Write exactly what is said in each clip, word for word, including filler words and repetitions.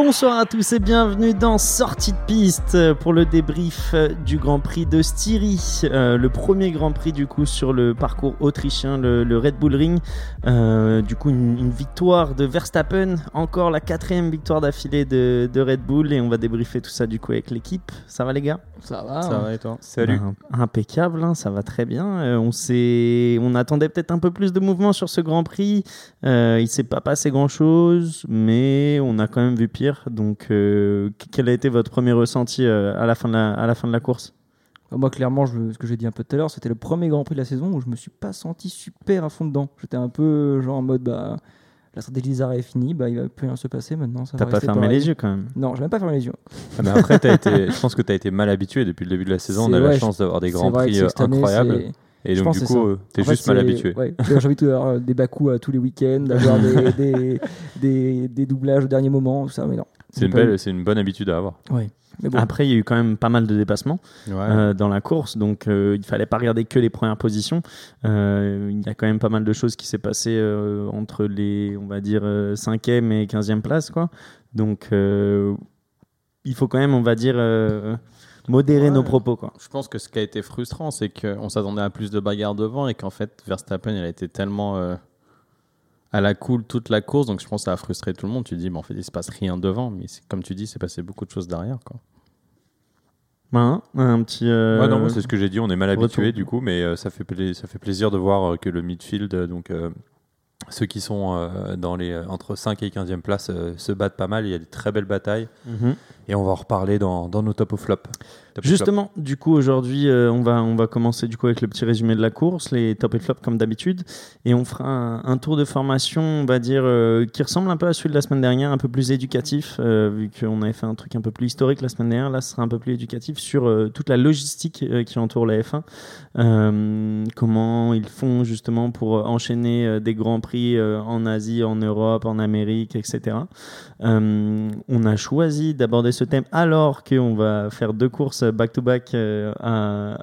Bonsoir à tous et bienvenue dans Sortie de Piste pour le débrief du Grand Prix de Styrie, euh, le premier Grand Prix du coup sur le parcours autrichien, le, le Red Bull Ring. Euh, du coup une, une victoire de Verstappen, encore la quatrième victoire d'affilée de, de Red Bull, et on va débriefer tout ça du coup avec l'équipe. Ça va les gars ? Ça va. Ça hein. va et toi ? Salut. Ben, impeccable, hein, ça va très bien. Euh, on s'est, on attendait peut-être un peu plus de mouvement sur ce Grand Prix. Euh, il s'est pas passé grand chose, mais on a quand même vu pire. Donc, euh, quel a été votre premier ressenti euh, à, la fin de la, à la fin de la course ? Moi, clairement, je, ce que j'ai dit un peu tout à l'heure, c'était le premier Grand Prix de la saison où je me suis pas senti super à fond dedans. J'étais un peu genre en mode, bah, la stratégie des arrêts est finie, bah, il va plus rien se passer maintenant. Ça t'as va pas fermé pareil. Les yeux quand même ? Non, j'ai même pas fermé les yeux. Ah, mais après, t'as été, je pense que tu as été mal habitué depuis le début de la saison. C'est on a vrai, la chance je, d'avoir des Grands Prix incroyables. Année, Et je donc, du coup, euh, t'es en juste fait, mal habitué. Ouais. J'ai envie d'avoir euh, des bas-coups euh, tous les week-ends, d'avoir des, des, des, des doublages au dernier moment, tout ça, mais non. C'est, c'est, une, belle, c'est une bonne habitude à avoir. Ouais. Mais bon. Après, il y a eu quand même pas mal de dépassements ouais. euh, dans la course, donc euh, il ne fallait pas regarder que les premières positions. Euh, il y a quand même pas mal de choses qui s'est passé euh, entre les, on va dire, euh, cinquième et quinzième place, quoi. Donc, euh, il faut quand même, on va dire... Euh, modérer ouais, nos propos, quoi. Je pense que ce qui a été frustrant, c'est qu'on s'attendait à plus de bagarres devant et qu'en fait, Verstappen, il a été tellement euh, à la cool toute la course. Donc, je pense que ça a frustré tout le monde. Tu te dis, mais en fait, il ne se passe rien devant. Mais c'est, comme tu dis, c'est passé beaucoup de choses derrière, quoi. Ben, un petit... Euh... Ouais, non, moi, c'est ce que j'ai dit. On est mal habitué, du coup. Mais euh, ça, fait pla- ça fait plaisir de voir euh, que le midfield, euh, donc euh, ceux qui sont euh, dans les, euh, entre cinq et quinzième place, euh, se battent pas mal. Il y a des très belles batailles. Mm-hmm. Et on va en reparler dans, dans nos top ou flop. Top Justement, flop. Du coup, aujourd'hui, euh, on, va, on va commencer du coup, avec le petit résumé de la course, les top et flop comme d'habitude. Et on fera un, un tour de formation, on va dire, euh, qui ressemble un peu à celui de la semaine dernière, un peu plus éducatif, euh, vu qu'on avait fait un truc un peu plus historique la semaine dernière. Là, ce sera un peu plus éducatif sur euh, toute la logistique euh, qui entoure la F un. Euh, comment ils font justement pour enchaîner euh, des grands prix euh, en Asie, en Europe, en Amérique, et cetera. Euh, on a choisi d'aborder ce thème alors qu'on va faire deux courses back-to-back euh, à,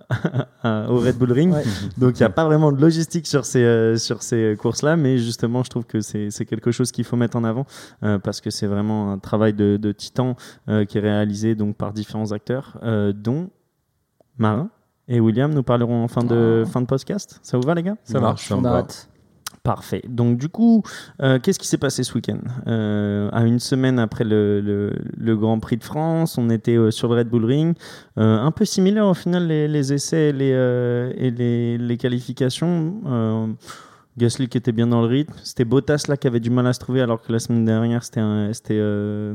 à, au Red Bull Ring. Ouais. Donc, il n'y a pas vraiment de logistique sur ces, euh, sur ces courses-là, mais justement, je trouve que c'est, c'est quelque chose qu'il faut mettre en avant euh, parce que c'est vraiment un travail de, de titan euh, qui est réalisé donc, par différents acteurs, euh, dont Marin et William. Nous parlerons en fin de, ah. fin de podcast. Ça vous va, les gars ? Ça marche. On arrête. Parfait. Donc du coup, euh, qu'est-ce qui s'est passé ce week-end ? euh, À une semaine après le, le, le Grand Prix de France, on était euh, sur le Red Bull Ring. Euh, un peu similaire au final, les, les essais et les, euh, et les, les qualifications. Euh, Gasly qui était bien dans le rythme. C'était Bottas là qui avait du mal à se trouver, alors que la semaine dernière, c'était... Un, c'était euh,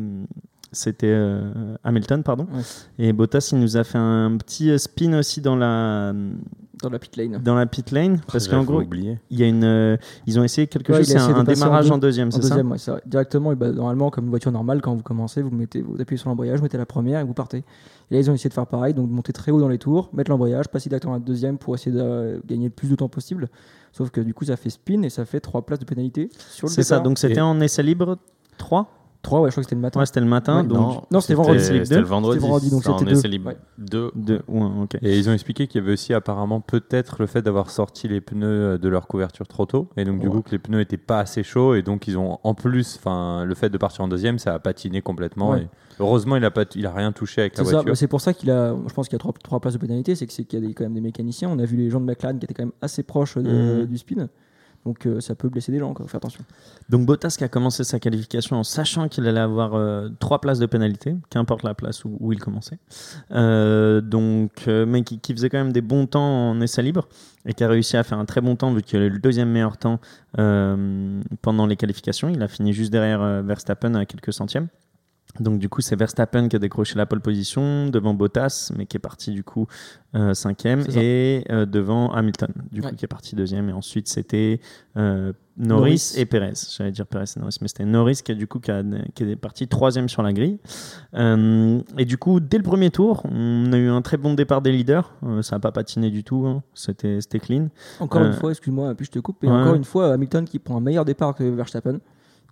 C'était euh, Hamilton, pardon. Ouais. Et Bottas, il nous a fait un petit spin aussi dans la dans la pit lane. Dans la pit lane, parce qu'en gros, il y a une, euh, ils ont essayé quelque ouais, chose. C'est un, un démarrage en, en deuxième, en c'est deuxième, ça ouais, c'est vrai. Directement, bah, normalement, comme une voiture normale, quand vous commencez, vous mettez, vous appuyez sur l'embrayage, vous mettez la première et vous partez. Et là, ils ont essayé de faire pareil, donc monter très haut dans les tours, mettre l'embrayage, passer directement à la deuxième pour essayer de euh, gagner le plus de temps possible. Sauf que du coup, ça fait spin et ça fait trois places de pénalité sur le. C'est départ. Ça. Donc c'était et... en essai libre trois. trois, ouais, je crois que c'était le matin. Ouais, c'était le matin. Ouais, donc non, non c'était, c'était vendredi. C'était, c'était le vendredi. C'était vendredi, donc ça, c'était deux. Libre. Ouais. deux. deux. Ouais, okay. Et ils ont expliqué qu'il y avait aussi apparemment peut-être le fait d'avoir sorti les pneus de leur couverture trop tôt. Et donc, ouais. du coup, que les pneus n'étaient pas assez chauds. Et donc, ils ont en plus, le fait de partir en deuxième, ça a patiné complètement. Ouais. Et heureusement, il n'a pas, il a rien touché avec c'est la ça. voiture. C'est pour ça qu'il a, je pense qu'il y a trois, trois places de pénalité. C'est, que c'est qu'il y a des, quand même des mécaniciens. On a vu les gens de McLaren qui étaient quand même assez proches de, mmh. du spin. Donc euh, ça peut blesser des gens, quoi. Faut faire attention. Donc Bottas qui a commencé sa qualification en sachant qu'il allait avoir euh, trois places de pénalité, qu'importe la place où, où il commençait. Euh, donc, euh, mais qui, qui faisait quand même des bons temps en essai libre et qui a réussi à faire un très bon temps vu qu'il a eu le deuxième meilleur temps euh, pendant les qualifications. Il a fini juste derrière euh, Verstappen à quelques centièmes. Donc du coup c'est Verstappen qui a décroché la pole position devant Bottas, mais qui est parti du coup euh, cinquième, et euh, devant Hamilton du ouais. coup qui est parti deuxième, et ensuite c'était euh, Norris, Norris et Perez. J'allais dire Perez et Norris, mais c'était Norris qui, du coup, qui, a, qui est parti troisième sur la grille. Euh, et du coup, dès le premier tour, on a eu un très bon départ des leaders. Euh, ça n'a pas patiné du tout. Hein. C'était, c'était clean. Encore euh, une fois, excuse-moi, puis je te coupe. Et ouais. encore une fois, Hamilton qui prend un meilleur départ que Verstappen.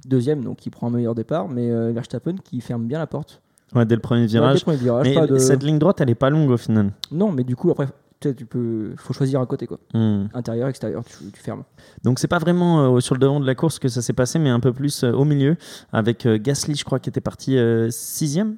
Deuxième, donc il prend un meilleur départ, mais euh, Verstappen qui ferme bien la porte. Ouais, dès le premier virage. Ouais, dès le premier virage mais de... cette ligne droite, elle est pas longue au final. Non, mais du coup, après, tu, tu peux, faut choisir un côté quoi. Mmh. Intérieur, extérieur, tu, tu fermes. Donc c'est pas vraiment euh, sur le devant de la course que ça s'est passé, mais un peu plus euh, au milieu avec euh, Gasly, je crois, qui était parti euh, sixième.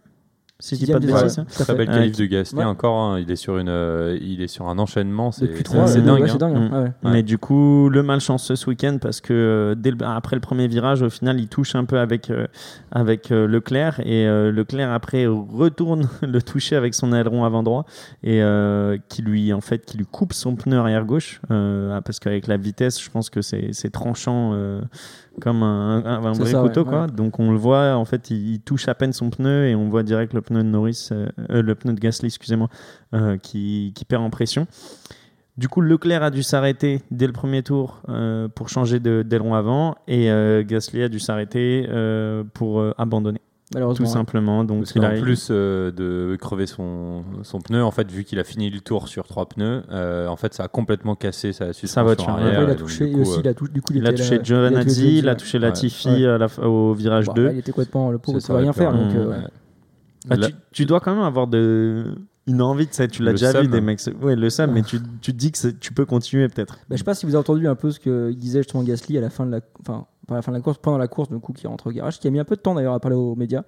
Si je dis pas de bêtises, ouais, très belle qualif de Gasly ouais. encore. Hein, il est sur une, euh, il est sur un enchaînement. C'est, c'est, trois, c'est euh, dingue. Ouais, hein. c'est dingue hein. mmh. ah ouais. Mais ouais. du coup, le malchanceux ce week-end parce que dès le, après le premier virage, au final, il touche un peu avec euh, avec euh, Leclerc et euh, Leclerc après retourne le toucher avec son aileron avant droit et euh, qui lui en fait qui lui coupe son pneu arrière gauche euh, parce qu'avec la vitesse, je pense que c'est c'est tranchant. Euh, comme un, un, un vrai ça, couteau ouais, quoi. Ouais. Donc on le voit en fait il, il touche à peine son pneu et on voit direct le pneu de Norris euh, euh, le pneu de Gasly excusez-moi euh, qui, qui perd en pression. Du coup Leclerc a dû s'arrêter dès le premier tour euh, pour changer de, d'aileron avant et euh, Gasly a dû s'arrêter euh, pour euh, abandonner tout simplement. Donc il a... en plus euh, de crever son, son pneu en fait vu qu'il a fini le tour sur trois pneus euh, en fait ça a complètement cassé sa suspension arrière. Il a touché Giovinazzi, il a touché Latifi ouais. à la, au virage bah, deux là, il était complètement le pauvre, il ne pouvait rien faire donc, euh, ouais. bah, tu, tu dois quand même avoir de... une envie de ça, tu l'as le déjà seum. vu des mecs ouais, le seum mais tu, tu te dis que tu peux continuer peut-être. Bah, je ne sais pas si vous avez entendu un peu ce que disait justement Gasly à la fin de la enfin, à la fin de la course, pendant la course, du coup, qui rentre au garage, qui a mis un peu de temps d'ailleurs à parler aux médias.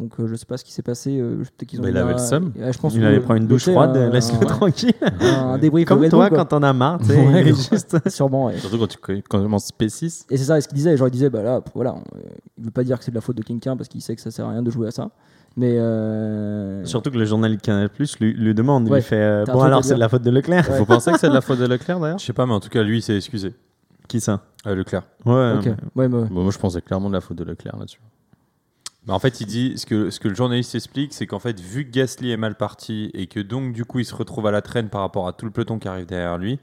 Donc, euh, je sais pas ce qui s'est passé. Euh, peut-être qu'ils ont. Mais il avait le seum. Il allait prendre une douche froide. Euh, Laisse-le ouais. tranquille. Un, un débrief. Comme toi, Bull, quand t'en as marre, tu sais. juste... Sûrement. Ouais. Surtout quand tu commences P six. Et c'est ça, ce qu'il disait. Genre, il disait, bah là, voilà, on, euh, il veut pas dire que c'est de la faute de quelqu'un parce qu'il sait que ça sert à rien de jouer à ça. Mais euh... surtout que le journal Canal Plus lui, lui demande. Ouais. Il fait euh, bon, alors c'est de la faute de Leclerc. Faut penser que c'est de la faute de Leclerc d'ailleurs. Je sais pas, mais en tout cas, lui, il s'est excusé. Qui ça euh, Leclerc. Ouais. Okay. ouais, ouais. Bon, moi, je pensais clairement de la faute de Leclerc là-dessus. Bah, en fait, il dit ce que ce que le journaliste explique, c'est qu'en fait, vu que Gasly est mal parti et que donc du coup, il se retrouve à la traîne par rapport à tout le peloton qui arrive derrière lui,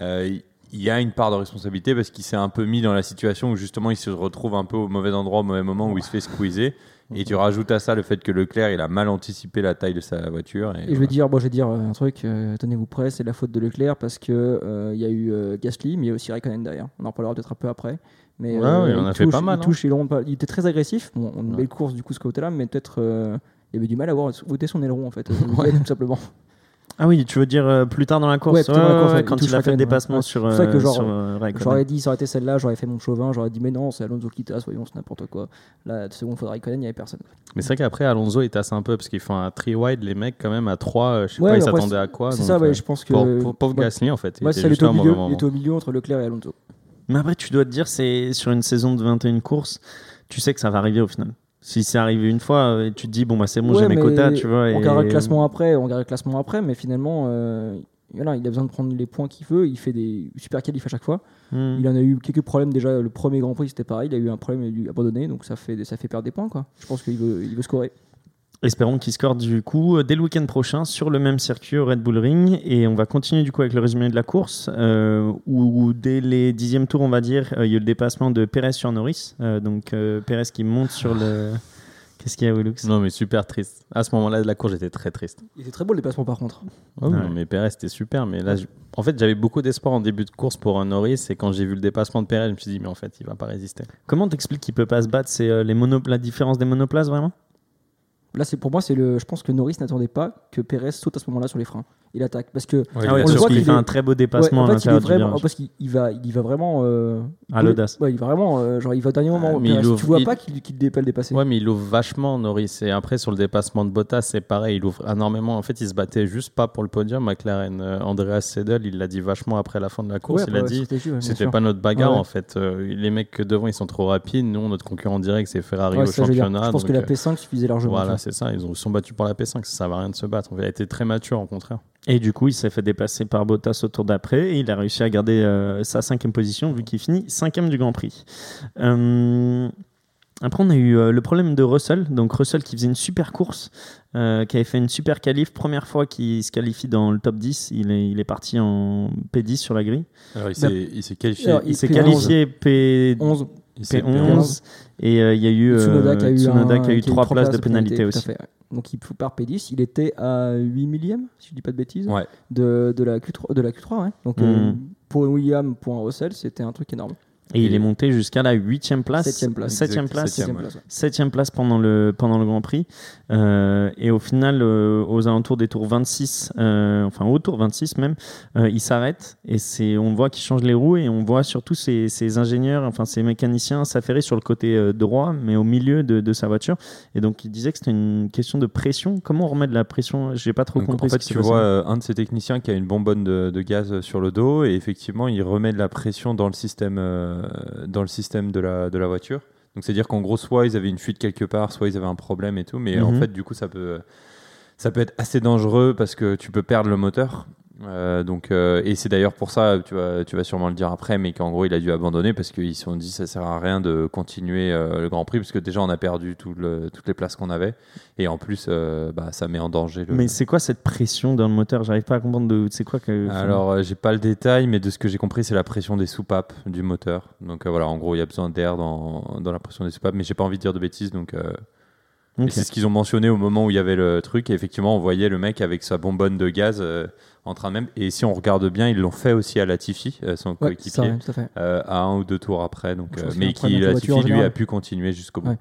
euh, il y a une part de responsabilité parce qu'il s'est un peu mis dans la situation où justement, il se retrouve un peu au mauvais endroit, au mauvais moment où ouais. il se fait squeezer. Et tu rajoutes à ça le fait que Leclerc il a mal anticipé la taille de sa voiture. Et, et voilà. je vais dire, bon, je vais dire un truc, euh, tenez-vous prêts, c'est la faute de Leclerc parce qu'il euh, y a eu euh, Gasly, mais il y a aussi Räikkönen derrière. On en parlera peut-être un peu après. Mais, ouais, euh, il en a touche, fait pas mal. Il, touche, hein. il, il était très agressif. Bon, on a une ouais. belle course du coup ce côté-là, mais peut-être euh, il avait du mal à avoir ôté son aileron en fait, ouais. tout simplement. Ah oui, tu veux dire euh, plus tard dans la course, ouais, ouais, dans la course ouais, quand il, il a fait le dépassement ouais. sur, euh, que genre, sur euh, Räikkönen. J'aurais dit, ça aurait été celle-là, j'aurais fait mon chauvin, j'aurais dit, mais non, c'est Alonso qui tasse, voyons, c'est n'importe quoi. Là, c'est bon, il faudra Räikkönen, il n'y avait personne. Mais c'est vrai qu'après, Alonso, il tasse un peu, parce qu'ils font un three wide, les mecs, quand même, à trois, je sais ouais, pas, ils s'attendaient à quoi. C'est donc, ça, ouais, euh, je pense que. Pauvre, pauvre, pauvre ouais. Gasly, en fait. Il ouais, était, ça, était, au milieu, il était au milieu entre Leclerc et Alonso. Mais après, tu dois te dire, c'est sur une saison de vingt et une courses, tu sais que ça va arriver au final. Si c'est arrivé une fois, tu te dis bon bah c'est bon ouais, j'ai mes quotas, tu vois. On regarde et... le classement après, on regarde le classement après, mais finalement, euh, voilà, il a besoin de prendre les points qu'il veut. Il fait des super qualifs à chaque fois. Mm. Il en a eu quelques problèmes déjà. Le premier Grand Prix c'était pareil, il a eu un problème, il a dû abandonner, donc ça fait ça fait perdre des points quoi. Je pense qu'il veut il veut scorer. Espérons qu'il score du coup dès le week-end prochain sur le même circuit au Red Bull Ring et on va continuer du coup avec le résumé de la course euh, où, où dès les dixièmes tours on va dire euh, il y a eu le dépassement de Perez sur Norris euh, donc euh, Perez qui monte sur le qu'est-ce qu'il y a Willux ? Non mais super triste à ce moment-là de la course j'étais très triste. Il était très beau le dépassement par contre. Oh, ouais. Non mais Perez c'était super mais là je... en fait j'avais beaucoup d'espoir en début de course pour un Norris et quand j'ai vu le dépassement de Perez je me suis dit mais en fait il va pas résister. Comment t'expliques qu'il peut pas se battre c'est euh, les mono... la différence des monoplaces vraiment ? Là, c'est, pour moi, c'est le, je pense que Norris n'attendait pas que Perez saute à ce moment-là sur les freins. Il attaque. Parce que, ah oui, on le voit qu'il fait est... un très beau dépassement. Ouais, en fait, il est vraiment, parce qu'il il va, il va vraiment. Euh, à l'audace. Ouais, il va vraiment. Euh, genre, il va au dernier moment. Euh, tu vois il... pas qu'il, qu'il dépêle dépasser. Ouais, mais il ouvre vachement, Norris. Et après, sur le dépassement de Bottas, c'est pareil. Il ouvre énormément. En fait, il se battait juste pas pour le podium. McLaren, euh, Andreas Seidel, il l'a dit vachement après la fin de la course. Ouais, il a ouais, dit c'était, juste, c'était pas notre bagarre, ouais. en fait. Euh, les mecs devant, ils sont trop rapides. Nous, notre concurrent direct, c'est Ferrari au championnat. Je pense que la P cinq suffisait largement. C'est ça, ils sont battus pour la P cinq, ça ne va rien de se battre. On a été très mature, au contraire. Et du coup, il s'est fait dépasser par Bottas au tour d'après et il a réussi à garder euh, sa cinquième position vu qu'il finit cinquième du Grand Prix. Euh... Après, on a eu euh, le problème de Russell. Donc Russell qui faisait une super course, euh, qui avait fait une super qualif. Première fois qu'il se qualifie dans le top dix. Il est, il est parti en P dix sur la grille. Alors, il s'est, ben, il s'est qualifié, alors, il il s'est qualifié P onze. P onze et il euh, y a eu Tsunoda qui a eu, Tsunoda un, qui a eu qui trois places, places de pénalité, de pénalité aussi. Donc il part P dix, il était à huit millième, si je dis pas de bêtises, ouais. de, de la Q trois. De la Q trois ouais. Donc mm. euh, pour Williams, pour un Russell, c'était un truc énorme. Et il est monté jusqu'à la huitième place, septième place, septième place, septième place, ouais. septième place pendant le pendant le Grand Prix. Euh, et au final, euh, aux alentours des tours vingt-six, euh, enfin au tour vingt-six même, euh, il s'arrête et c'est, on voit qu'il change les roues et on voit surtout ses, ses ingénieurs, enfin ses mécaniciens s'affairer sur le côté euh, droit, mais au milieu de, de sa voiture. Et donc il disait que c'était une question de pression. Comment on remet de la pression ? J'ai pas trop donc, compris. En fait, ce tu vois euh, un de ces techniciens qui a une bonbonne de, de gaz sur le dos et effectivement il remet de la pression dans le système. Euh, dans le système de la, de la voiture. Donc c'est-à-dire qu'en gros, soit ils avaient une fuite quelque part, soit ils avaient un problème et tout, mais mm-hmm. en fait, du coup, ça peut, ça peut être assez dangereux parce que tu peux perdre le moteur. Euh, donc, euh, et c'est d'ailleurs pour ça, tu vas, tu vas sûrement le dire après, mais qu'en gros, il a dû abandonner parce qu'ils se sont dit ça sert à rien de continuer euh, le Grand Prix parce que déjà, on a perdu tout le, toutes les places qu'on avait. Et en plus, euh, bah, ça met en danger. Le... Mais c'est quoi cette pression dans le moteur ? J'arrive pas à comprendre. De... C'est quoi que... Alors, euh, j'ai pas le détail, mais de ce que j'ai compris, c'est la pression des soupapes du moteur. Donc euh, voilà, en gros, il y a besoin d'air dans, dans la pression des soupapes, mais j'ai pas envie de dire de bêtises, donc... Euh... Okay. Et c'est ce qu'ils ont mentionné au moment où il y avait le truc. Et effectivement, on voyait le mec avec sa bonbonne de gaz euh, en train de même. Et si on regarde bien, ils l'ont fait aussi à Latifi, euh, son ouais, coéquipier, ça, ouais, euh, à un ou deux tours après. Donc, euh, mais qui Latifi, lui, a pu continuer jusqu'au bout. Ouais.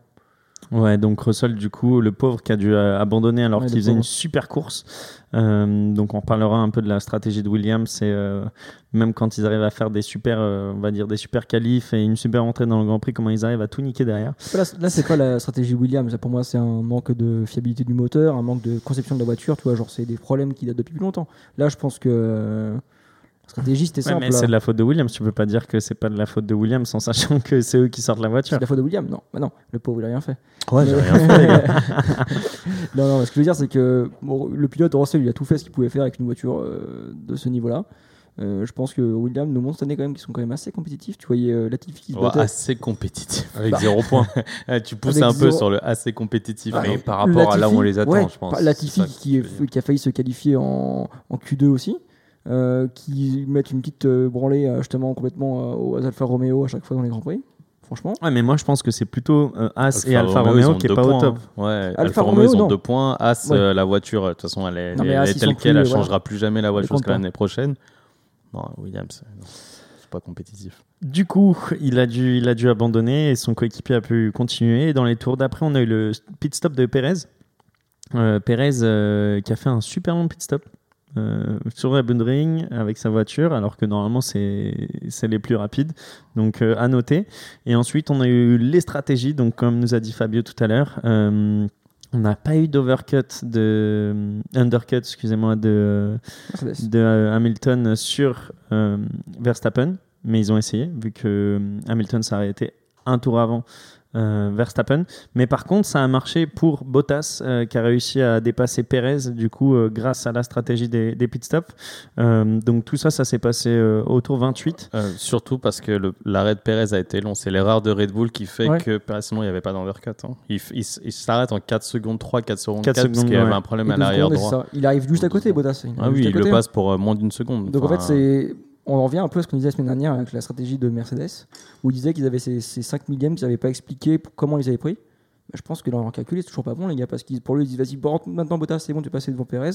Ouais, donc Russell, du coup, le pauvre qui a dû abandonner alors ouais, qu'il faisait pauvre. une super course. Euh, donc, on reparlera un peu de la stratégie de Williams. Et, euh, même quand ils arrivent à faire des super, euh, on va dire, des super qualifs et une super entrée dans le Grand Prix, comment ils arrivent à tout niquer derrière. Là, là c'est pas la stratégie Williams. Là, pour moi, c'est un manque de fiabilité du moteur, un manque de conception de la voiture. Tu vois, genre, c'est des problèmes qui datent depuis longtemps. Là, je pense que... Euh stratégie, c'était ouais, simple. Mais c'est de la faute de Williams. Tu peux pas dire que c'est pas de la faute de Williams en sachant que c'est eux qui sortent la voiture. C'est de la faute de Williams, non. Bah non, le pauvre, il a rien fait. Ouais, mais... j'ai rien fait. non, non, ce que je veux dire, c'est que bon, le pilote Russell, il a tout fait ce qu'il pouvait faire avec une voiture euh, de ce niveau-là. Euh, je pense que Williams nous montre cette année quand même qu'ils sont quand même assez compétitifs. Tu voyais euh, Latifi qui se battait. Oh, assez compétitif avec bah. zéro point. tu pousses avec un zéro... peu sur le assez compétitif, ah, mais par rapport Latifi, à là où on les attend, ouais, je pense. Latifi qui, est, qui a failli se qualifier en, en Q deux aussi. Euh, qui mettent une petite euh, branlée euh, justement complètement euh, aux Alfa Romeo à chaque fois dans les Grands Prix, franchement. Ouais, mais moi je pense que c'est plutôt euh, As Alpha et Alfa Romeo qui est pas points. Au top. Ouais, Alfa, Alfa Romeo ils ont deux points, As ouais. euh, la voiture de toute façon elle est, non, elle As, est telle qu'elle, elle changera ouais. plus jamais la voiture jusqu'à l'année prochaine. Non, Williams, non. c'est pas compétitif. Du coup, il a dû il a dû abandonner et son coéquipier a pu continuer. Et dans les tours d'après, on a eu le pit stop de Perez. Euh, Perez euh, qui a fait un super long pit stop. Euh, sur Red Bull Ring avec sa voiture alors que normalement c'est, c'est les plus rapides donc euh, à noter. Et ensuite on a eu les stratégies, donc comme nous a dit Fabio tout à l'heure, euh, on n'a pas eu d'overcut de undercut excusez-moi de, de euh, Hamilton sur euh, Verstappen, mais ils ont essayé vu que Hamilton s'arrêtait un tour avant Euh, Verstappen, mais par contre ça a marché pour Bottas euh, qui a réussi à dépasser Perez du coup euh, grâce à la stratégie des, des pit stops. Euh, donc tout ça, ça s'est passé euh, au tour vingt-huit. Euh, surtout parce que le, l'arrêt de Perez a été long, c'est l'erreur de Red Bull qui fait ouais. que sinon il n'y avait pas d'undercut. Hein. Il, il, il s'arrête en quatre secondes trois, quatre secondes quatre, quatre parce qu'il y avait ouais. un problème à l'arrière secondes, droit. Il arrive juste à côté Bottas. Il ah oui, il côté. le passe pour euh, moins d'une seconde. Donc enfin, en fait c'est... On revient un peu à ce qu'on disait la semaine dernière avec la stratégie de Mercedes, où ils disaient qu'ils avaient ces, ces cinq millièmes qu'ils n'avaient pas expliqué pour comment ils avaient pris. Mais je pense que dans leur calcul, c'est toujours pas bon, les gars, parce qu'ils, pour lui, ils disent vas-y, bon, maintenant, Bottas, c'est bon, tu es passé devant Perez.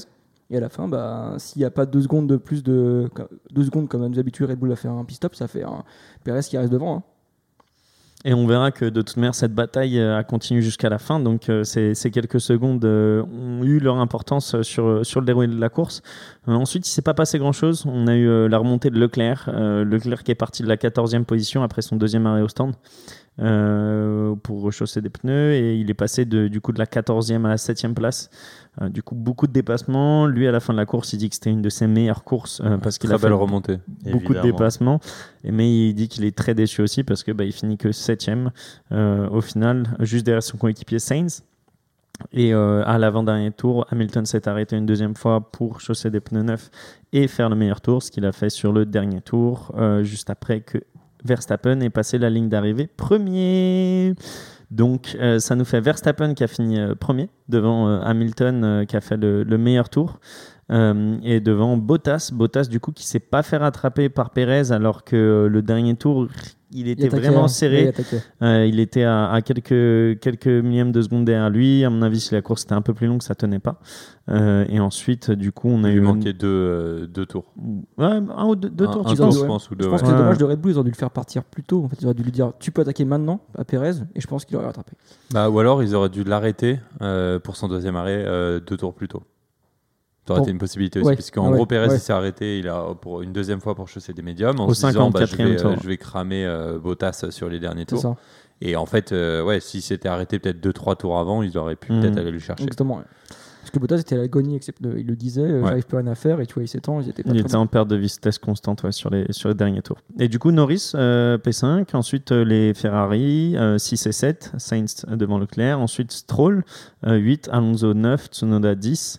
Et à la fin, bah, s'il n'y a pas deux secondes de plus de. Deux secondes, comme nous habitués Red Bull à faire un pit-stop, ça fait un Perez qui reste devant. Hein. Et on verra que de toute manière, cette bataille a continué jusqu'à la fin. Donc, euh, ces, ces quelques secondes euh, ont eu leur importance sur, sur le déroulé de la course. Euh, ensuite, il ne s'est pas passé grand-chose. On a eu euh, la remontée de Leclerc. Euh, Leclerc qui est parti de la quatorzième position après son deuxième arrêt au stand euh, pour rechausser des pneus. Et il est passé de, du coup de la quatorzième à la septième place. Euh, du coup, beaucoup de dépassements. Lui, à la fin de la course, il dit que c'était une de ses meilleures courses euh, parce qu'il a fait beaucoup évidemment. de dépassements. Et, mais il dit qu'il est très déçu aussi parce que bah, il finit que septième euh, au final, juste derrière son coéquipier Sainz. Et euh, à l'avant-dernier tour, Hamilton s'est arrêté une deuxième fois pour chausser des pneus neufs et faire le meilleur tour, ce qu'il a fait sur le dernier tour, euh, juste après que Verstappen ait passé la ligne d'arrivée premier. Donc, euh, ça nous fait Verstappen qui a fini euh, premier devant euh, Hamilton euh, qui a fait le, le meilleur tour. Euh, et devant Bottas, Bottas du coup qui ne s'est pas fait rattraper par Perez alors que euh, le dernier tour il était il attaquait, vraiment serré, il, euh, il était à, à quelques, quelques millièmes de seconde derrière lui. À mon avis si la course était un peu plus longue ça ne tenait pas, euh, et ensuite du coup on a il eu il manquait une... deux, euh, deux tours ouais, un ou deux, deux un, tours un tu tour, je pense, ou deux, je pense ouais. que c'est dommage de Red Bull, ils ont dû le faire partir plus tôt en fait, ils auraient dû lui dire tu peux attaquer maintenant à Perez et je pense qu'il aurait rattrapé, bah, ou alors ils auraient dû l'arrêter euh, pour son deuxième arrêt euh, deux tours plus tôt. Ça aurait été une possibilité aussi, ouais. parce qu'en ah ouais, gros, Perez ouais. s'est arrêté il a, pour une deuxième fois pour chausser des médiums en Au se disant bah, je, vais, je vais cramer euh, Bottas sur les derniers c'est tours. Ça. Et en fait, euh, ouais, s'il s'était arrêté peut-être deux trois tours avant, ils auraient pu mmh. peut-être aller le chercher. Exactement. Ouais. Parce que Bottas était à l'agonie, il le disait, euh, ouais. j'arrive plus à rien à faire, et tu vois, il s'étend. Il était, pas il était en perte de vitesse constante ouais, sur, les, sur les derniers tours. Et du coup, Norris, euh, P cinq, ensuite euh, les Ferrari, euh, six et sept, Sainz devant Leclerc, ensuite Stroll, euh, huit, Alonso neuf, Tsunoda dix.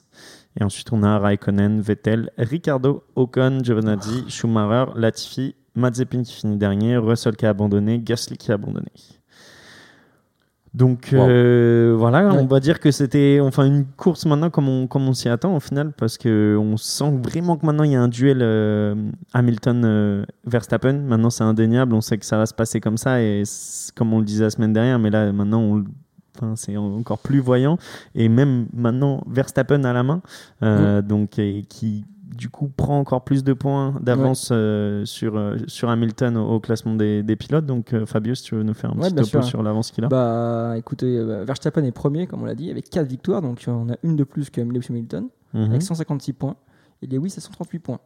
Et ensuite, on a Räikkönen, Vettel, Ricciardo, Ocon, Giovinazzi, Schumacher, Latifi, Mazepin qui finit dernier, Russell qui a abandonné, Gasly qui a abandonné. Donc wow. euh, voilà, ouais. on va dire que c'était enfin une course maintenant comme on, comme on s'y attend au final, parce qu'on sent vraiment que maintenant il y a un duel euh, Hamilton-Verstappen. Euh, maintenant c'est indéniable, on sait que ça va se passer comme ça, et comme on le disait la semaine dernière, mais là maintenant on le Enfin, c'est encore plus voyant, et même maintenant Verstappen à la main euh, mmh. donc, et qui du coup prend encore plus de points d'avance ouais. euh, sur, euh, sur Hamilton au, au classement des, des pilotes. Donc euh, Fabio, si tu veux nous faire un ouais, petit topo sûr. sur l'avance qu'il a. Bah écoutez, bah, Verstappen est premier comme on l'a dit avec quatre victoires, donc on a une de plus que Lewis Hamilton mmh. avec cent cinquante-six points, et Lewis à cent trente-huit points.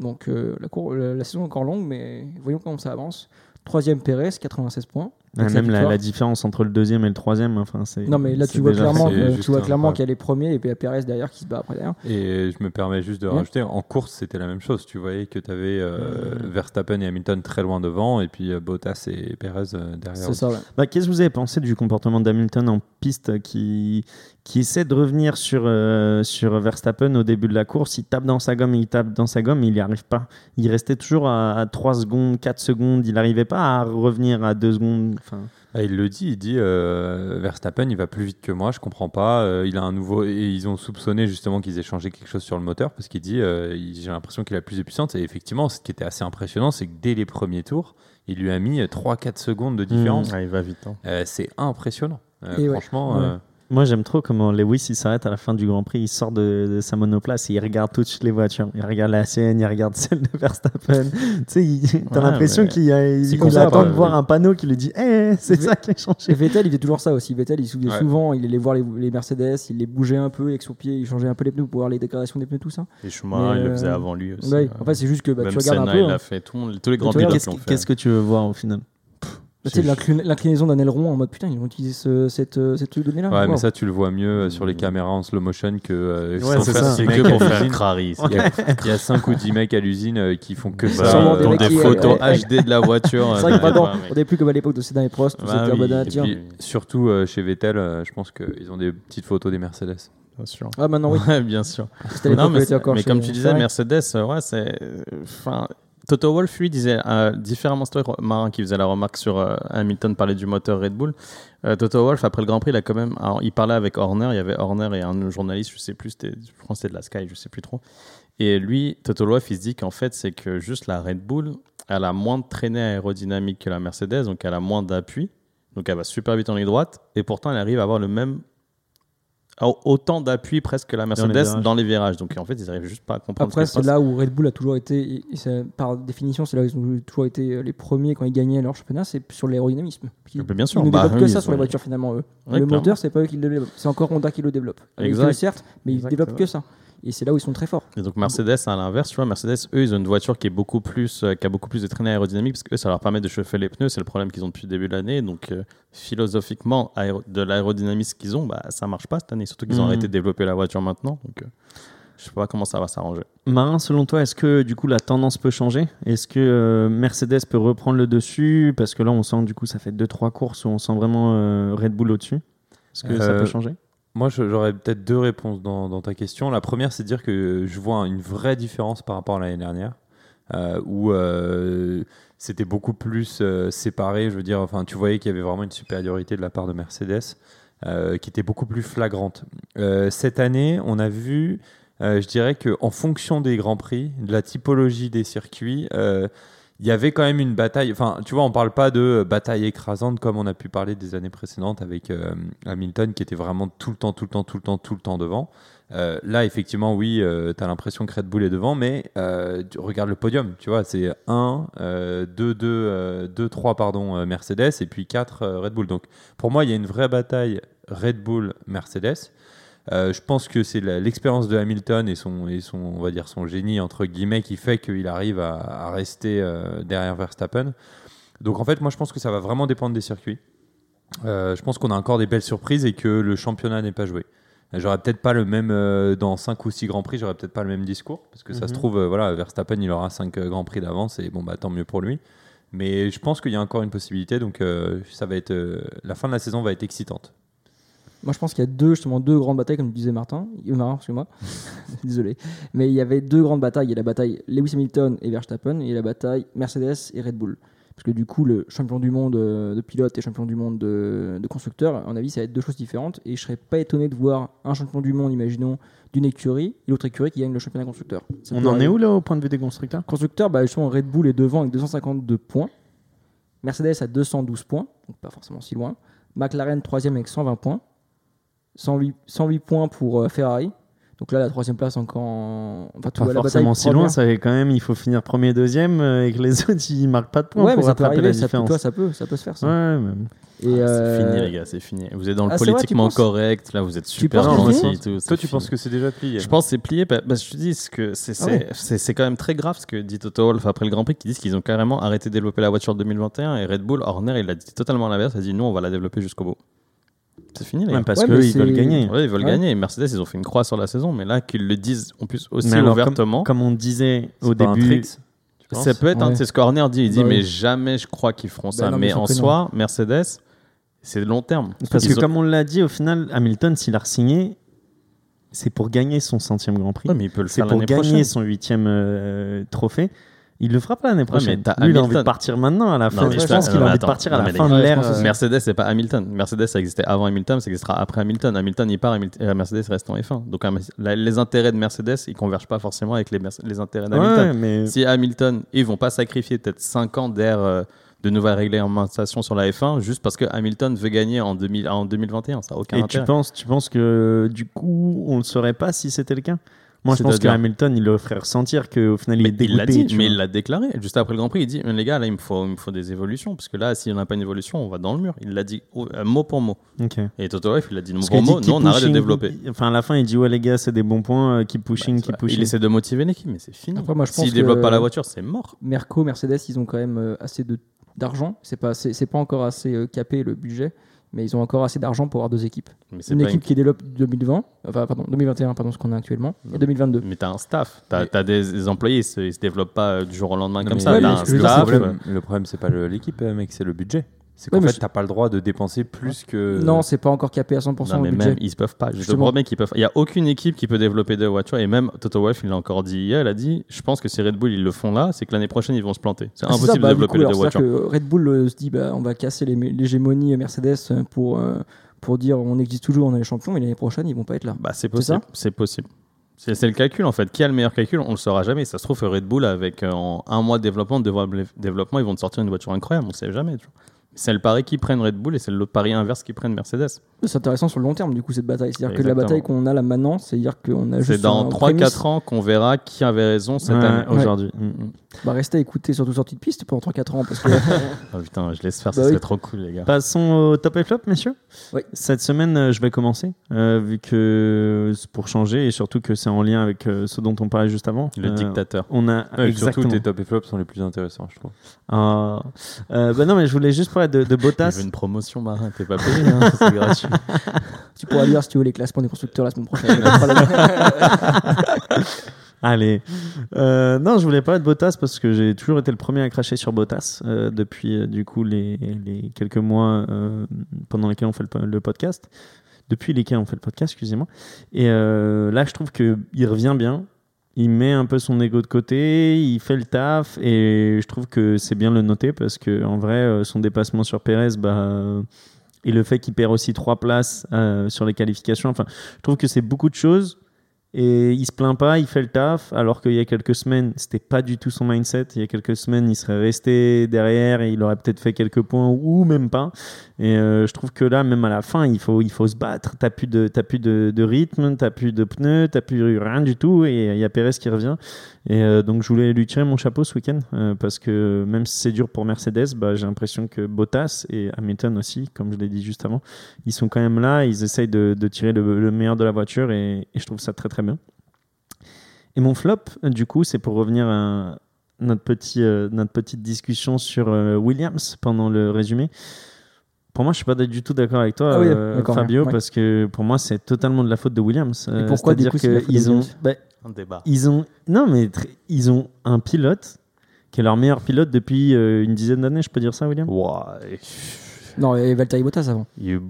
Donc euh, la, cour- la, la saison est encore longue, mais voyons comment ça avance. Troisième Perez, quatre-vingt-seize points. Ah, même la, la différence entre le deuxième et le troisième, enfin c'est. Non mais là tu vois clairement, que, tu vois clairement qu'il y a les premiers et puis Perez derrière qui se bat après derrière. Et je me permets juste de ouais. rajouter, en course c'était la même chose. Tu voyais que tu avais euh, mmh. Verstappen et Hamilton très loin devant et puis euh, Bottas et Perez euh, derrière. C'est ça. Ouais. Bah, qu'est-ce que vous avez pensé du comportement d'Hamilton en piste qui qui essaie de revenir sur euh, sur Verstappen au début de la course, il tape dans sa gomme, il tape dans sa gomme, il n'y arrive pas. Il restait toujours à, à trois secondes, quatre secondes, il n'arrivait pas à revenir à deux secondes. Enfin... Ah, il le dit, il dit euh, Verstappen il va plus vite que moi, je comprends pas, euh, il a un nouveau, et ils ont soupçonné justement qu'ils aient changé quelque chose sur le moteur parce qu'il dit euh, il, j'ai l'impression qu'il a plus de puissance, et effectivement ce qui était assez impressionnant c'est que dès les premiers tours il lui a mis trois à quatre secondes de différence. Mmh, ah, il va vite, hein. euh, c'est impressionnant euh, et franchement ouais. euh, ouais. Moi, j'aime trop comment Lewis il s'arrête à la fin du Grand Prix, il sort de, de sa monoplace et il regarde toutes les voitures. Il regarde la sienne, il regarde celle de Verstappen. Tu sais, il, t'as ouais, l'impression ouais. qu'il a, il, il attend de voir ouais. un panneau qui lui dit hey, « c'est v- ça qui a changé ». Vettel, il fait toujours ça aussi. Vettel, il soulevait ouais. souvent, il allait voir les, les Mercedes, il les bougeait un peu avec son pied, il changeait un peu les pneus pour voir les dégradations des pneus, tout ça. Et Schumacher, euh... il le faisait avant lui aussi. Ouais. Ouais. En fait, c'est juste que bah, tu regardes Senna, un peu. Même il a fait tout, tous les grands pilotes qu'est-ce, l'ont fait. Qu'est-ce que tu veux voir au final? C'est l'inclina- l'inclinaison d'un aileron en mode putain, ils vont utiliser ce, cette, cette donnée-là. Ouais, wow. mais ça, tu le vois mieux sur les caméras en slow motion que. Euh, ouais, c'est ça, c'est que pour faire une Ferrari. Il y a cinq ou dix mecs à l'usine euh, qui font que bah, ça. Euh, dans des, des photos euh, H D de la voiture. C'est vrai euh, que maintenant, on n'est plus comme à l'époque de Senna et Prost. Bah, oui. Et puis, surtout euh, chez Vettel, euh, je pense qu'ils ont des petites photos des Mercedes. Bien sûr. Ah, maintenant, oui. Ouais, bien sûr. Non, mais, mais comme tu disais, Mercedes, ouais, c'est. Enfin. Toto Wolff, lui, disait euh, différemment, c'est toi, Marin, qui faisait la remarque sur euh, Hamilton, parlait du moteur Red Bull. Euh, Toto Wolff, après le Grand Prix, il a quand même. Alors, il parlait avec Horner, il y avait Horner et un journaliste, je sais plus, c'était, je pense c'était de la Sky, je sais plus trop. Et lui, Toto Wolff, il se dit qu'en fait, c'est que juste la Red Bull, elle a moins de traînée aérodynamique que la Mercedes, donc elle a moins d'appui, donc elle va super vite en ligne droite, et pourtant, elle arrive à avoir le même. Autant d'appui presque que la Mercedes dans les, dans les virages, donc en fait ils n'arrivent juste pas à comprendre. Après ce c'est passe. Là où Red Bull a toujours été, et ça, par définition c'est là où ils ont toujours été les premiers quand ils gagnaient leur championnat, c'est sur l'aérodynamisme. Ils, bien sûr, ils ne bah, développent que ça sur les voitures finalement eux. Oui, le clairement. Moteur c'est pas eux qui le développent, c'est encore Honda qui le développe. Exact. Eux, certes, mais ils ne développent ouais. que ça. Et c'est là où ils sont très forts. Et donc Mercedes à l'inverse, tu vois, Mercedes eux ils ont une voiture qui est beaucoup plus, euh, qui a beaucoup plus de traînée aérodynamique parce que eux, ça leur permet de chauffer les pneus, c'est le problème qu'ils ont depuis le début de l'année. Donc euh, philosophiquement aéro- de l'aérodynamisme qu'ils ont, bah ça marche pas cette année. Surtout qu'ils ont mmh. arrêté de développer la voiture maintenant. Donc euh, je sais pas comment ça va s'arranger. Marin, selon toi, est-ce que du coup la tendance peut changer ? Est-ce que euh, Mercedes peut reprendre le dessus ? Parce que là on sent du coup ça fait deux trois courses où on sent vraiment euh, Red Bull au-dessus. Est-ce que euh... ça peut changer ? Moi, j'aurais peut-être deux réponses dans, dans ta question. La première, c'est de dire que je vois une vraie différence par rapport à l'année dernière, euh, où euh, c'était beaucoup plus euh, séparé. Je veux dire, enfin, tu voyais qu'il y avait vraiment une supériorité de la part de Mercedes, euh, qui était beaucoup plus flagrante. Euh, cette année, on a vu Euh, je dirais qu'en fonction des Grands Prix, de la typologie des circuits, euh, il y avait quand même une bataille. Enfin, tu vois, on ne parle pas de bataille écrasante comme on a pu parler des années précédentes avec euh, Hamilton qui était vraiment tout le temps, tout le temps, tout le temps, tout le temps devant. Euh, là, effectivement, oui, euh, tu as l'impression que Red Bull est devant, mais euh, regarde le podium. Tu vois, c'est un, deux, trois Mercedes et puis quatre euh, Red Bull. Donc, pour moi, il y a une vraie bataille Red Bull-Mercedes. Euh, je pense que c'est la, l'expérience de Hamilton et son et son on va dire son génie entre guillemets qui fait qu'il arrive à, à rester euh, derrière Verstappen. Donc en fait, moi je pense que ça va vraiment dépendre des circuits. Euh, je pense qu'on a encore des belles surprises et que le championnat n'est pas joué. J'aurais peut-être pas le même euh, dans cinq ou six grands prix, j'aurais peut-être pas le même discours parce que mm-hmm. ça se trouve euh, voilà, Verstappen il aura cinq euh, grands prix d'avance et bon bah tant mieux pour lui. Mais je pense qu'il y a encore une possibilité donc euh, ça va être euh, la fin de la saison va être excitante. Moi, je pense qu'il y a deux, justement, deux grandes batailles, comme disait Martin. Marin, excuse-moi. Désolé. Mais il y avait deux grandes batailles. Il y a la bataille Lewis Hamilton et Verstappen et la bataille Mercedes et Red Bull. Parce que du coup, le champion du monde de pilote et champion du monde de, de constructeur, à mon avis, ça va être deux choses différentes. Et je ne serais pas étonné de voir un champion du monde, imaginons, d'une écurie et l'autre écurie qui gagne le championnat constructeur. Ça On en arriver. Est où, là, au point de vue des constructeurs ? Constructeur, bah, justement, Red Bull est devant avec deux cent cinquante-deux points. Mercedes a deux cent douze points, donc pas forcément si loin. McLaren, troisième avec cent vingt points. cent huit points pour euh, Ferrari. Donc là, la troisième place encore. En... Enfin, tout, pas la forcément si loin. Ça avait quand même. Il faut finir premier, deuxième, euh, et que les autres ils marquent pas de points ouais, pour rattraper la ça différence. Peut, toi, ça peut, ça peut se faire. Ça. Ouais, mais... et ah, euh... c'est fini les gars, c'est fini. Vous êtes dans ah, le politiquement vrai, correct. Là, vous êtes super gentil et tout. Toi, tu fini. penses que c'est déjà plié? Je pense que c'est plié. Bah, bah, je te dis ce que c'est, c'est, ah ouais. c'est, c'est quand même très grave ce que dit Toto Wolff après le Grand Prix, qui disent qu'ils ont carrément arrêté de développer la voiture deux mille vingt et un et Red Bull. Horner, il a dit totalement l'inverse. Il a dit nous, on va la développer jusqu'au bout. C'est fini, les gars. Parce ouais, qu'eux, ils veulent gagner. Ouais, ils veulent ouais. gagner. Mercedes, ils ont fait une croix sur la saison, mais là, qu'ils le disent en plus aussi alors, ouvertement. Comme, comme on disait au début, ça peut être, ouais. hein, c'est ce qu'Horner dit. Il dit, bah, mais oui. jamais je crois qu'ils feront bah, ça. Non, mais, mais en soi, non. Mercedes, c'est long terme. Parce ils que, ont... comme on l'a dit, au final, Hamilton, s'il a re-signé, c'est pour gagner son centième Grand Prix. Ouais, mais il peut le c'est faire pour gagner prochaine. Son huitième euh, trophée. Il le fera pas l'année prochaine. Ouais, lui, il a envie de partir maintenant à la fin. Non, je pense qu'il a envie de partir à la fin de l'ère. Euh... Mercedes, c'est pas Hamilton. Mercedes, ça existait avant Hamilton, ça existera après Hamilton. Hamilton, il part, Hamilton... Mercedes reste en F un. Donc, les intérêts de Mercedes, ils convergent pas forcément avec les, Merce... les intérêts d'Hamilton. Ouais, mais... Si Hamilton, ils vont pas sacrifier peut-être cinq ans d'ère euh, de nouvelle réglementation sur la F un juste parce que Hamilton veut gagner en, deux mille... en deux mille vingt et un. Ça n'a aucun Et intérêt. Tu penses, tu penses que du coup, on le saurait pas si c'était le cas? Moi, je pense que Hamilton, il le ferait ressentir qu'au final, il est dégoûté. Il l'a dit, mais il l'a déclaré. Juste après le Grand Prix, il dit, les gars, là, il me faut, il me faut des évolutions. Parce que là, s'il n'y en a pas une évolution, on va dans le mur. Il l'a dit mot pour mot. Okay. Et Toto Wolff, il a dit mot pour mot, non, on arrête de développer. Enfin, à la fin, il dit, ouais, les gars, c'est des bons points, keep pushing, bah, keep pushing. Il essaie de motiver l'équipe, mais c'est fini. Après, moi, je pense s'il ne développe pas la voiture, c'est mort. Merco, Mercedes, ils ont quand même assez de, d'argent. C'est pas, c'est, c'est pas encore assez capé le budget. Mais ils ont encore assez d'argent pour avoir deux équipes. Une équipe une... qui développe deux mille vingt, enfin, pardon, deux mille vingt et un, pardon, ce qu'on a actuellement, et deux mille vingt-deux. Mais tu as un staff, tu as des, des employés, ils ne se, se développent pas du jour au lendemain non, comme ça. Ouais, là, un staff, le problème, le problème c'est pas le, l'équipe, mec, c'est le budget. C'est qu'en ouais, fait, je... tu n'as pas le droit de dépenser plus que. Non, c'est pas encore capé à cent pour cent. Non, mais budget. Même, ils ne peuvent pas. Je te promets qu'ils peuvent. Il n'y a aucune équipe qui peut développer deux voitures. Et même Toto Wolff, il l'a encore dit hier, il a dit je pense que si Red Bull, ils le font là, c'est que l'année prochaine, ils vont se planter. C'est ah, impossible c'est ça, bah, de développer les deux voitures. Que Red Bull euh, se dit bah, on va casser l'hé- l'hégémonie Mercedes pour, euh, pour dire on existe toujours, on est les champions, mais l'année prochaine, ils ne vont pas être là. Bah, c'est possible. C'est, c'est possible. C'est, c'est le calcul en fait. Qui a le meilleur calcul? On le saura jamais. Ça se trouve, Red Bull, avec euh, en un mois de développement, de développement, ils vont te sortir une voiture incroyable. On ne sait jamais. Tu vois. C'est le pari qui prennent Red Bull et c'est le pari inverse qui prennent Mercedes. C'est intéressant sur le long terme, du coup, cette bataille. C'est-à-dire Exactement. que la bataille qu'on a là maintenant, c'est-à-dire qu'on a c'est juste. C'est dans trois quatre ans qu'on verra qui avait raison cette ouais, année, ouais. aujourd'hui. Mm-hmm. Bah, restez à écouter surtout Sortie de Piste pendant trois quatre ans. Parce que... oh putain, je laisse faire, bah, ça oui. serait trop cool, les gars. Passons au top et flop, messieurs. Oui. Cette semaine, je vais commencer, euh, vu que c'est pour changer et surtout que c'est en lien avec euh, ce dont on parlait juste avant. Le euh, dictateur. On a... ouais, Exactement. Surtout, tes top et flops sont les plus intéressants, je trouve. Euh... Euh, bah, non, mais je voulais juste parler De, de Bottas. Je veux une promotion, Marin, t'es pas payé, hein, c'est gratuit. Tu pourras lire si tu veux les classements des constructeurs la semaine prochaine. Allez. Euh, non, je voulais parler de Bottas parce que j'ai toujours été le premier à cracher sur Bottas euh, depuis euh, du coup les, les quelques mois euh, pendant lesquels on fait le, le podcast. Depuis lesquels on fait le podcast, excusez-moi. Et euh, là, je trouve qu'il revient bien. Il met un peu son ego de côté, il fait le taf et je trouve que c'est bien de le noter parce qu'en vrai, son dépassement sur Perez bah, et le fait qu'il perd aussi trois places euh, sur les qualifications, enfin, je trouve que c'est beaucoup de choses Et il se plaint pas, il fait le taf, alors qu'il y a quelques semaines, c'était pas du tout son mindset. Il y a quelques semaines, il serait resté derrière et il aurait peut-être fait quelques points ou même pas. Et euh, je trouve que là, même à la fin, il faut, il faut se battre. T'as plus de, t'as plus de, de rythme, t'as plus de pneus, t'as plus rien du tout. Et il y a Perez qui revient. Et euh, donc, je voulais lui tirer mon chapeau ce week-end euh, parce que même si c'est dur pour Mercedes, bah, j'ai l'impression que Bottas et Hamilton aussi, comme je l'ai dit juste avant, ils sont quand même là. Ils essayent de, de tirer le, le meilleur de la voiture et, et je trouve ça très, très bien. Et mon flop, du coup, c'est pour revenir à notre, petit, euh, notre petite discussion sur euh, Williams pendant le résumé. Pour moi, je ne suis pas du tout d'accord avec toi, ah oui, euh, Fabio, ouais. Parce que pour moi, c'est totalement de la faute de Williams. Et pourquoi, du coup, c'est qu'ils ont bah, un débat. Ils ont, non, mais tr- ils ont un pilote qui est leur meilleur pilote depuis euh, une dizaine d'années, je peux dire ça, William ? Wow. Non, et Valtteri Bottas avant. You...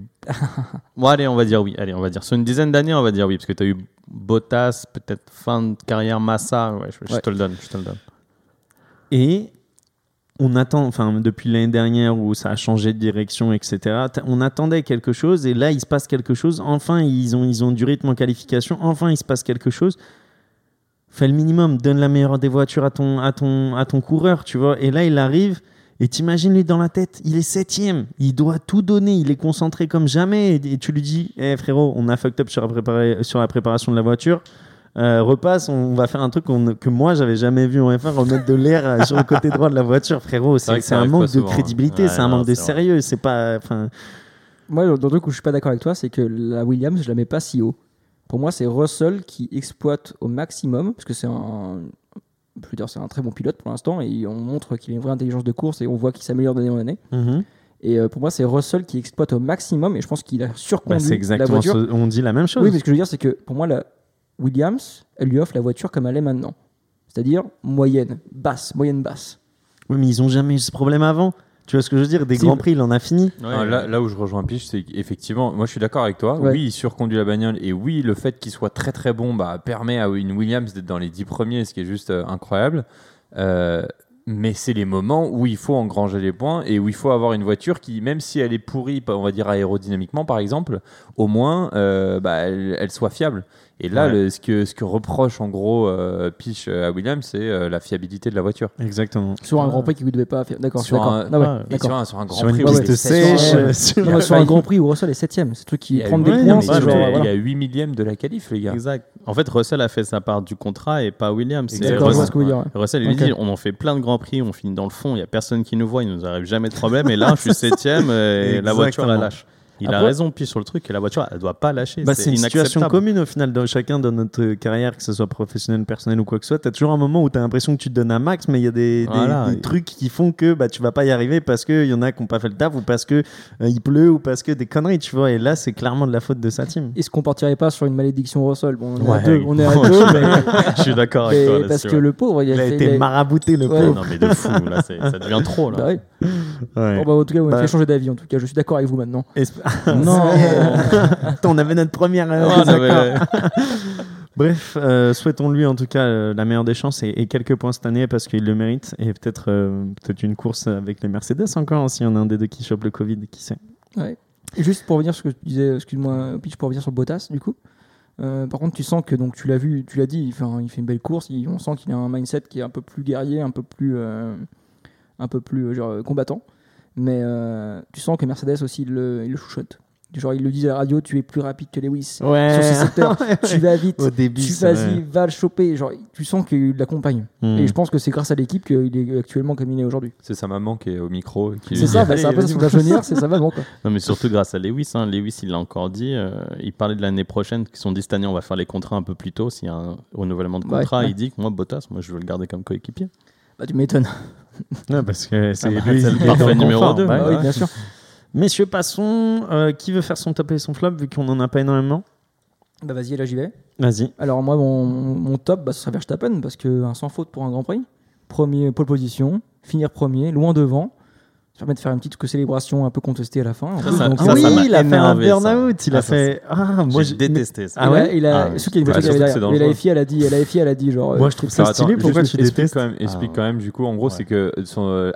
bon, allez, on va dire oui. Allez, on va dire. Sur une dizaine d'années, on va dire oui, parce que tu as eu Bottas, peut-être fin de carrière Massa. Ouais, je, je ouais. te le donne, je te le donne. Et on attend, enfin, depuis l'année dernière où ça a changé de direction, et cetera, on attendait quelque chose et là, il se passe quelque chose. Enfin, ils ont, ils ont du rythme en qualification. Enfin, il se passe quelque chose. Fais le minimum, donne la meilleure des voitures à ton, à ton, à ton coureur, tu vois. Et là, il arrive. Et t'imagines lui dans la tête, il est septième, il doit tout donner, il est concentré comme jamais. Et tu lui dis, hey, frérot, on a fucked up sur la, préparé, sur la préparation de la voiture. Euh, repasse, on va faire un truc qu'on, que moi j'avais jamais vu en F un, remettre de l'air sur le côté droit de la voiture, frérot. C'est, c'est, c'est un manque souvent, de crédibilité, hein. Ouais, c'est un non, manque c'est de sérieux. Vrai. C'est pas. Fin... Moi, dans le truc où je suis pas d'accord avec toi, c'est que la Williams, je la mets pas si haut. Pour moi, c'est Russell qui exploite au maximum, parce que c'est un. Je veux dire, c'est un très bon pilote pour l'instant et on montre qu'il a une vraie intelligence de course et on voit qu'il s'améliore d'année en année. Mmh. Et euh, pour moi, c'est Russell qui exploite au maximum et je pense qu'il a surconduit bah, c'est exactement la voiture. Ce... On dit la même chose. Oui, mais ce que je veux dire, c'est que pour moi, la Williams, elle lui offre la voiture comme elle est maintenant. C'est-à-dire moyenne, basse, moyenne basse. Oui, mais ils n'ont jamais eu ce problème avant. Tu vois ce que je veux dire ? Des si. Grands Prix, il en a fini. Ouais, ah, là, là où je rejoins Piche, c'est effectivement, moi je suis d'accord avec toi. Ouais. Oui, il surconduit la bagnole et oui, le fait qu'il soit très très bon bah, permet à une Williams d'être dans les dix premiers, ce qui est juste euh, incroyable. Euh, mais c'est les moments où il faut engranger les points et où il faut avoir une voiture qui, même si elle est pourrie, on va dire aérodynamiquement par exemple, au moins euh, bah, elle, elle soit fiable. Et là, ouais. le, ce, que, ce que reproche en gros euh, Piche à Williams, c'est euh, la fiabilité de la voiture. Exactement. Sur un Grand Prix qui ne devait pas. D'accord. Sur un Grand Prix piste sèche. Sur un Grand Prix où Russell est septième. C'est le truc qui prend des points. Ouais, ouais, ouais, il y a huit millièmes de la qualif, les gars. Exact. En fait, Russell a fait sa part du contrat et pas Williams. Exactement. C'est Russell, ouais. Ouais. Russell lui okay. dit on en fait plein de Grands Prix, on finit dans le fond, il n'y a personne qui nous voit, il ne nous arrive jamais de problème. Et là, je suis septième et la voiture la lâche. Il Après, a raison, puis sur le truc, que la voiture, elle ne doit pas lâcher. Bah c'est, c'est une situation commune au final, dans chacun dans notre carrière, que ce soit professionnel, personnel ou quoi que ce soit. Tu as toujours un moment où tu as l'impression que tu te donnes un max, mais il y a des, voilà, des, des et... trucs qui font que bah, tu ne vas pas y arriver parce qu'il y en a qui n'ont pas fait le taf ou parce qu'il euh, pleut ou parce que des conneries, tu vois. Et là, c'est clairement de la faute de sa team. Et se comporterait pas sur une malédiction Russell. Bon, on est ouais, à deux. On est à deux mais... Je suis d'accord avec mais toi. Là, parce que ouais. le pauvre, il a, il a fait, été il a... marabouté, le ouais. pauvre. Non, mais de fou, là, c'est, ça devient trop. Là. Bah ouais. Ouais. Bon, bah, en tout cas, on a bah... fait changer d'avis. En tout cas, je suis d'accord avec vous maintenant. Non, attends, on avait notre première. Euh, ouais, avait... Bref, euh, souhaitons-lui en tout cas euh, la meilleure des chances et, et quelques points cette année parce qu'il le mérite et peut-être euh, peut-être une course avec les Mercedes encore hein, si on a un des deux qui chope le Covid, qui sait. Ouais. Et juste pour revenir sur ce que tu disais, excuse-moi, Pitch, pour revenir sur Bottas du coup. Euh, par contre, tu sens que donc tu l'as vu, tu l'as dit, il fait, un, il fait une belle course. Il, on sent qu'il a un mindset qui est un peu plus guerrier, un peu plus, euh, un peu plus genre, combattant. Mais euh, tu sens que Mercedes aussi il le, il le chouchote. Genre il le dit à la radio, tu es plus rapide que Lewis ouais. sur ses secteurs, tu vas vite, au début, tu vas-y, va le choper. Genre tu sens qu'il l'accompagne. Mmh. Et je pense que c'est grâce à l'équipe qu'il est actuellement comme il est aujourd'hui. C'est sa maman qui est au micro. Qui c'est ça, bah, c'est un peu son ingénieur, c'est sa maman quoi. Non mais surtout grâce à Lewis. Hein. Lewis il l'a encore dit. Euh, il parlait de l'année prochaine, qu'ils sont dit cette année on va faire les contrats un peu plus tôt s'il y a un renouvellement de contrat. Ouais, ouais. Il dit que moi Bottas, moi je veux le garder comme coéquipier. Bah, tu m'étonnes. Non, parce que c'est ah bah, lui, c'est le parfait numéro deux. Bah, ouais, oui, bien sûr. Messieurs, passons. Euh, qui veut faire son top et son flop, vu qu'on n'en a pas énormément ? Bah, vas-y, là, j'y vais. Vas-y. Alors, moi, mon, mon top, bah, ce serait Verstappen, parce qu'un sans faute pour un Grand Prix. Premier, pole position, finir premier, loin devant. Ça permet de faire une petite célébration un peu contestée à la fin. Ça, ça, donc, ça, oui, ça il a fait un burn-out. Il ah, a fait. Ça, ah, moi j'ai détesté. Ça. Ah ouais, il a. Ah, surtout ah, que la F I, elle a dit, elle a F I, elle a dit genre. Moi je trouve ça stylé. Pourquoi tu détestes quand même? Explique quand même. Du coup, en gros, c'est que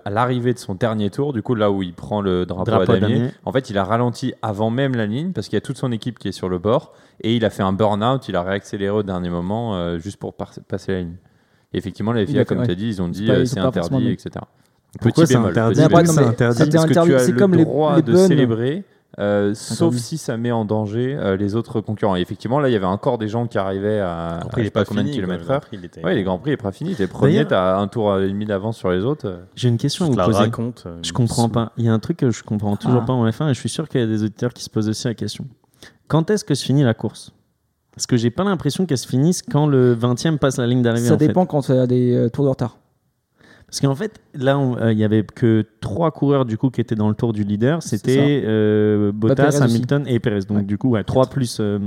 à l'arrivée de son dernier tour, du coup, là où il prend le drapeau à damier, en fait, il a ralenti avant même la ligne parce qu'il y a toute son équipe qui est sur le bord et il a fait un burn-out. Il a réaccéléré au dernier moment juste pour passer la ligne. Et effectivement, la F I A, comme tu as dit, ils ont dit c'est interdit, et cetera. Pourquoi c'est interdit, c'est interdit, c'est interdit parce que tu as le comme droit les, les de bonnes. Célébrer, euh, sauf si ça met en danger euh, les autres concurrents. Et effectivement, là, il y avait encore des gens qui arrivaient à, à je sais pas combien de kilomètres heure. Ouais, les Grands Prix n'est pas fini. T'es premier, t'as un tour et demi d'avance sur les autres. J'ai une question à vous poser. Raconte, euh, je comprends pas. Il y a un truc que je comprends toujours ah. pas en F un, et je suis sûr qu'il y a des auditeurs qui se posent aussi la question. Quand est-ce que se finit la course ? Parce que j'ai pas l'impression qu'elle se finisse quand le vingtième passe la ligne d'arrivée. Ça dépend quand il y a des tours de retard. Parce qu'en fait, là, il euh, n'y avait que trois coureurs du coup, qui étaient dans le tour du leader. C'était euh, Bottas, Hamilton aussi. Et Perez. Donc, ouais. du coup, ouais, trois, plus, euh,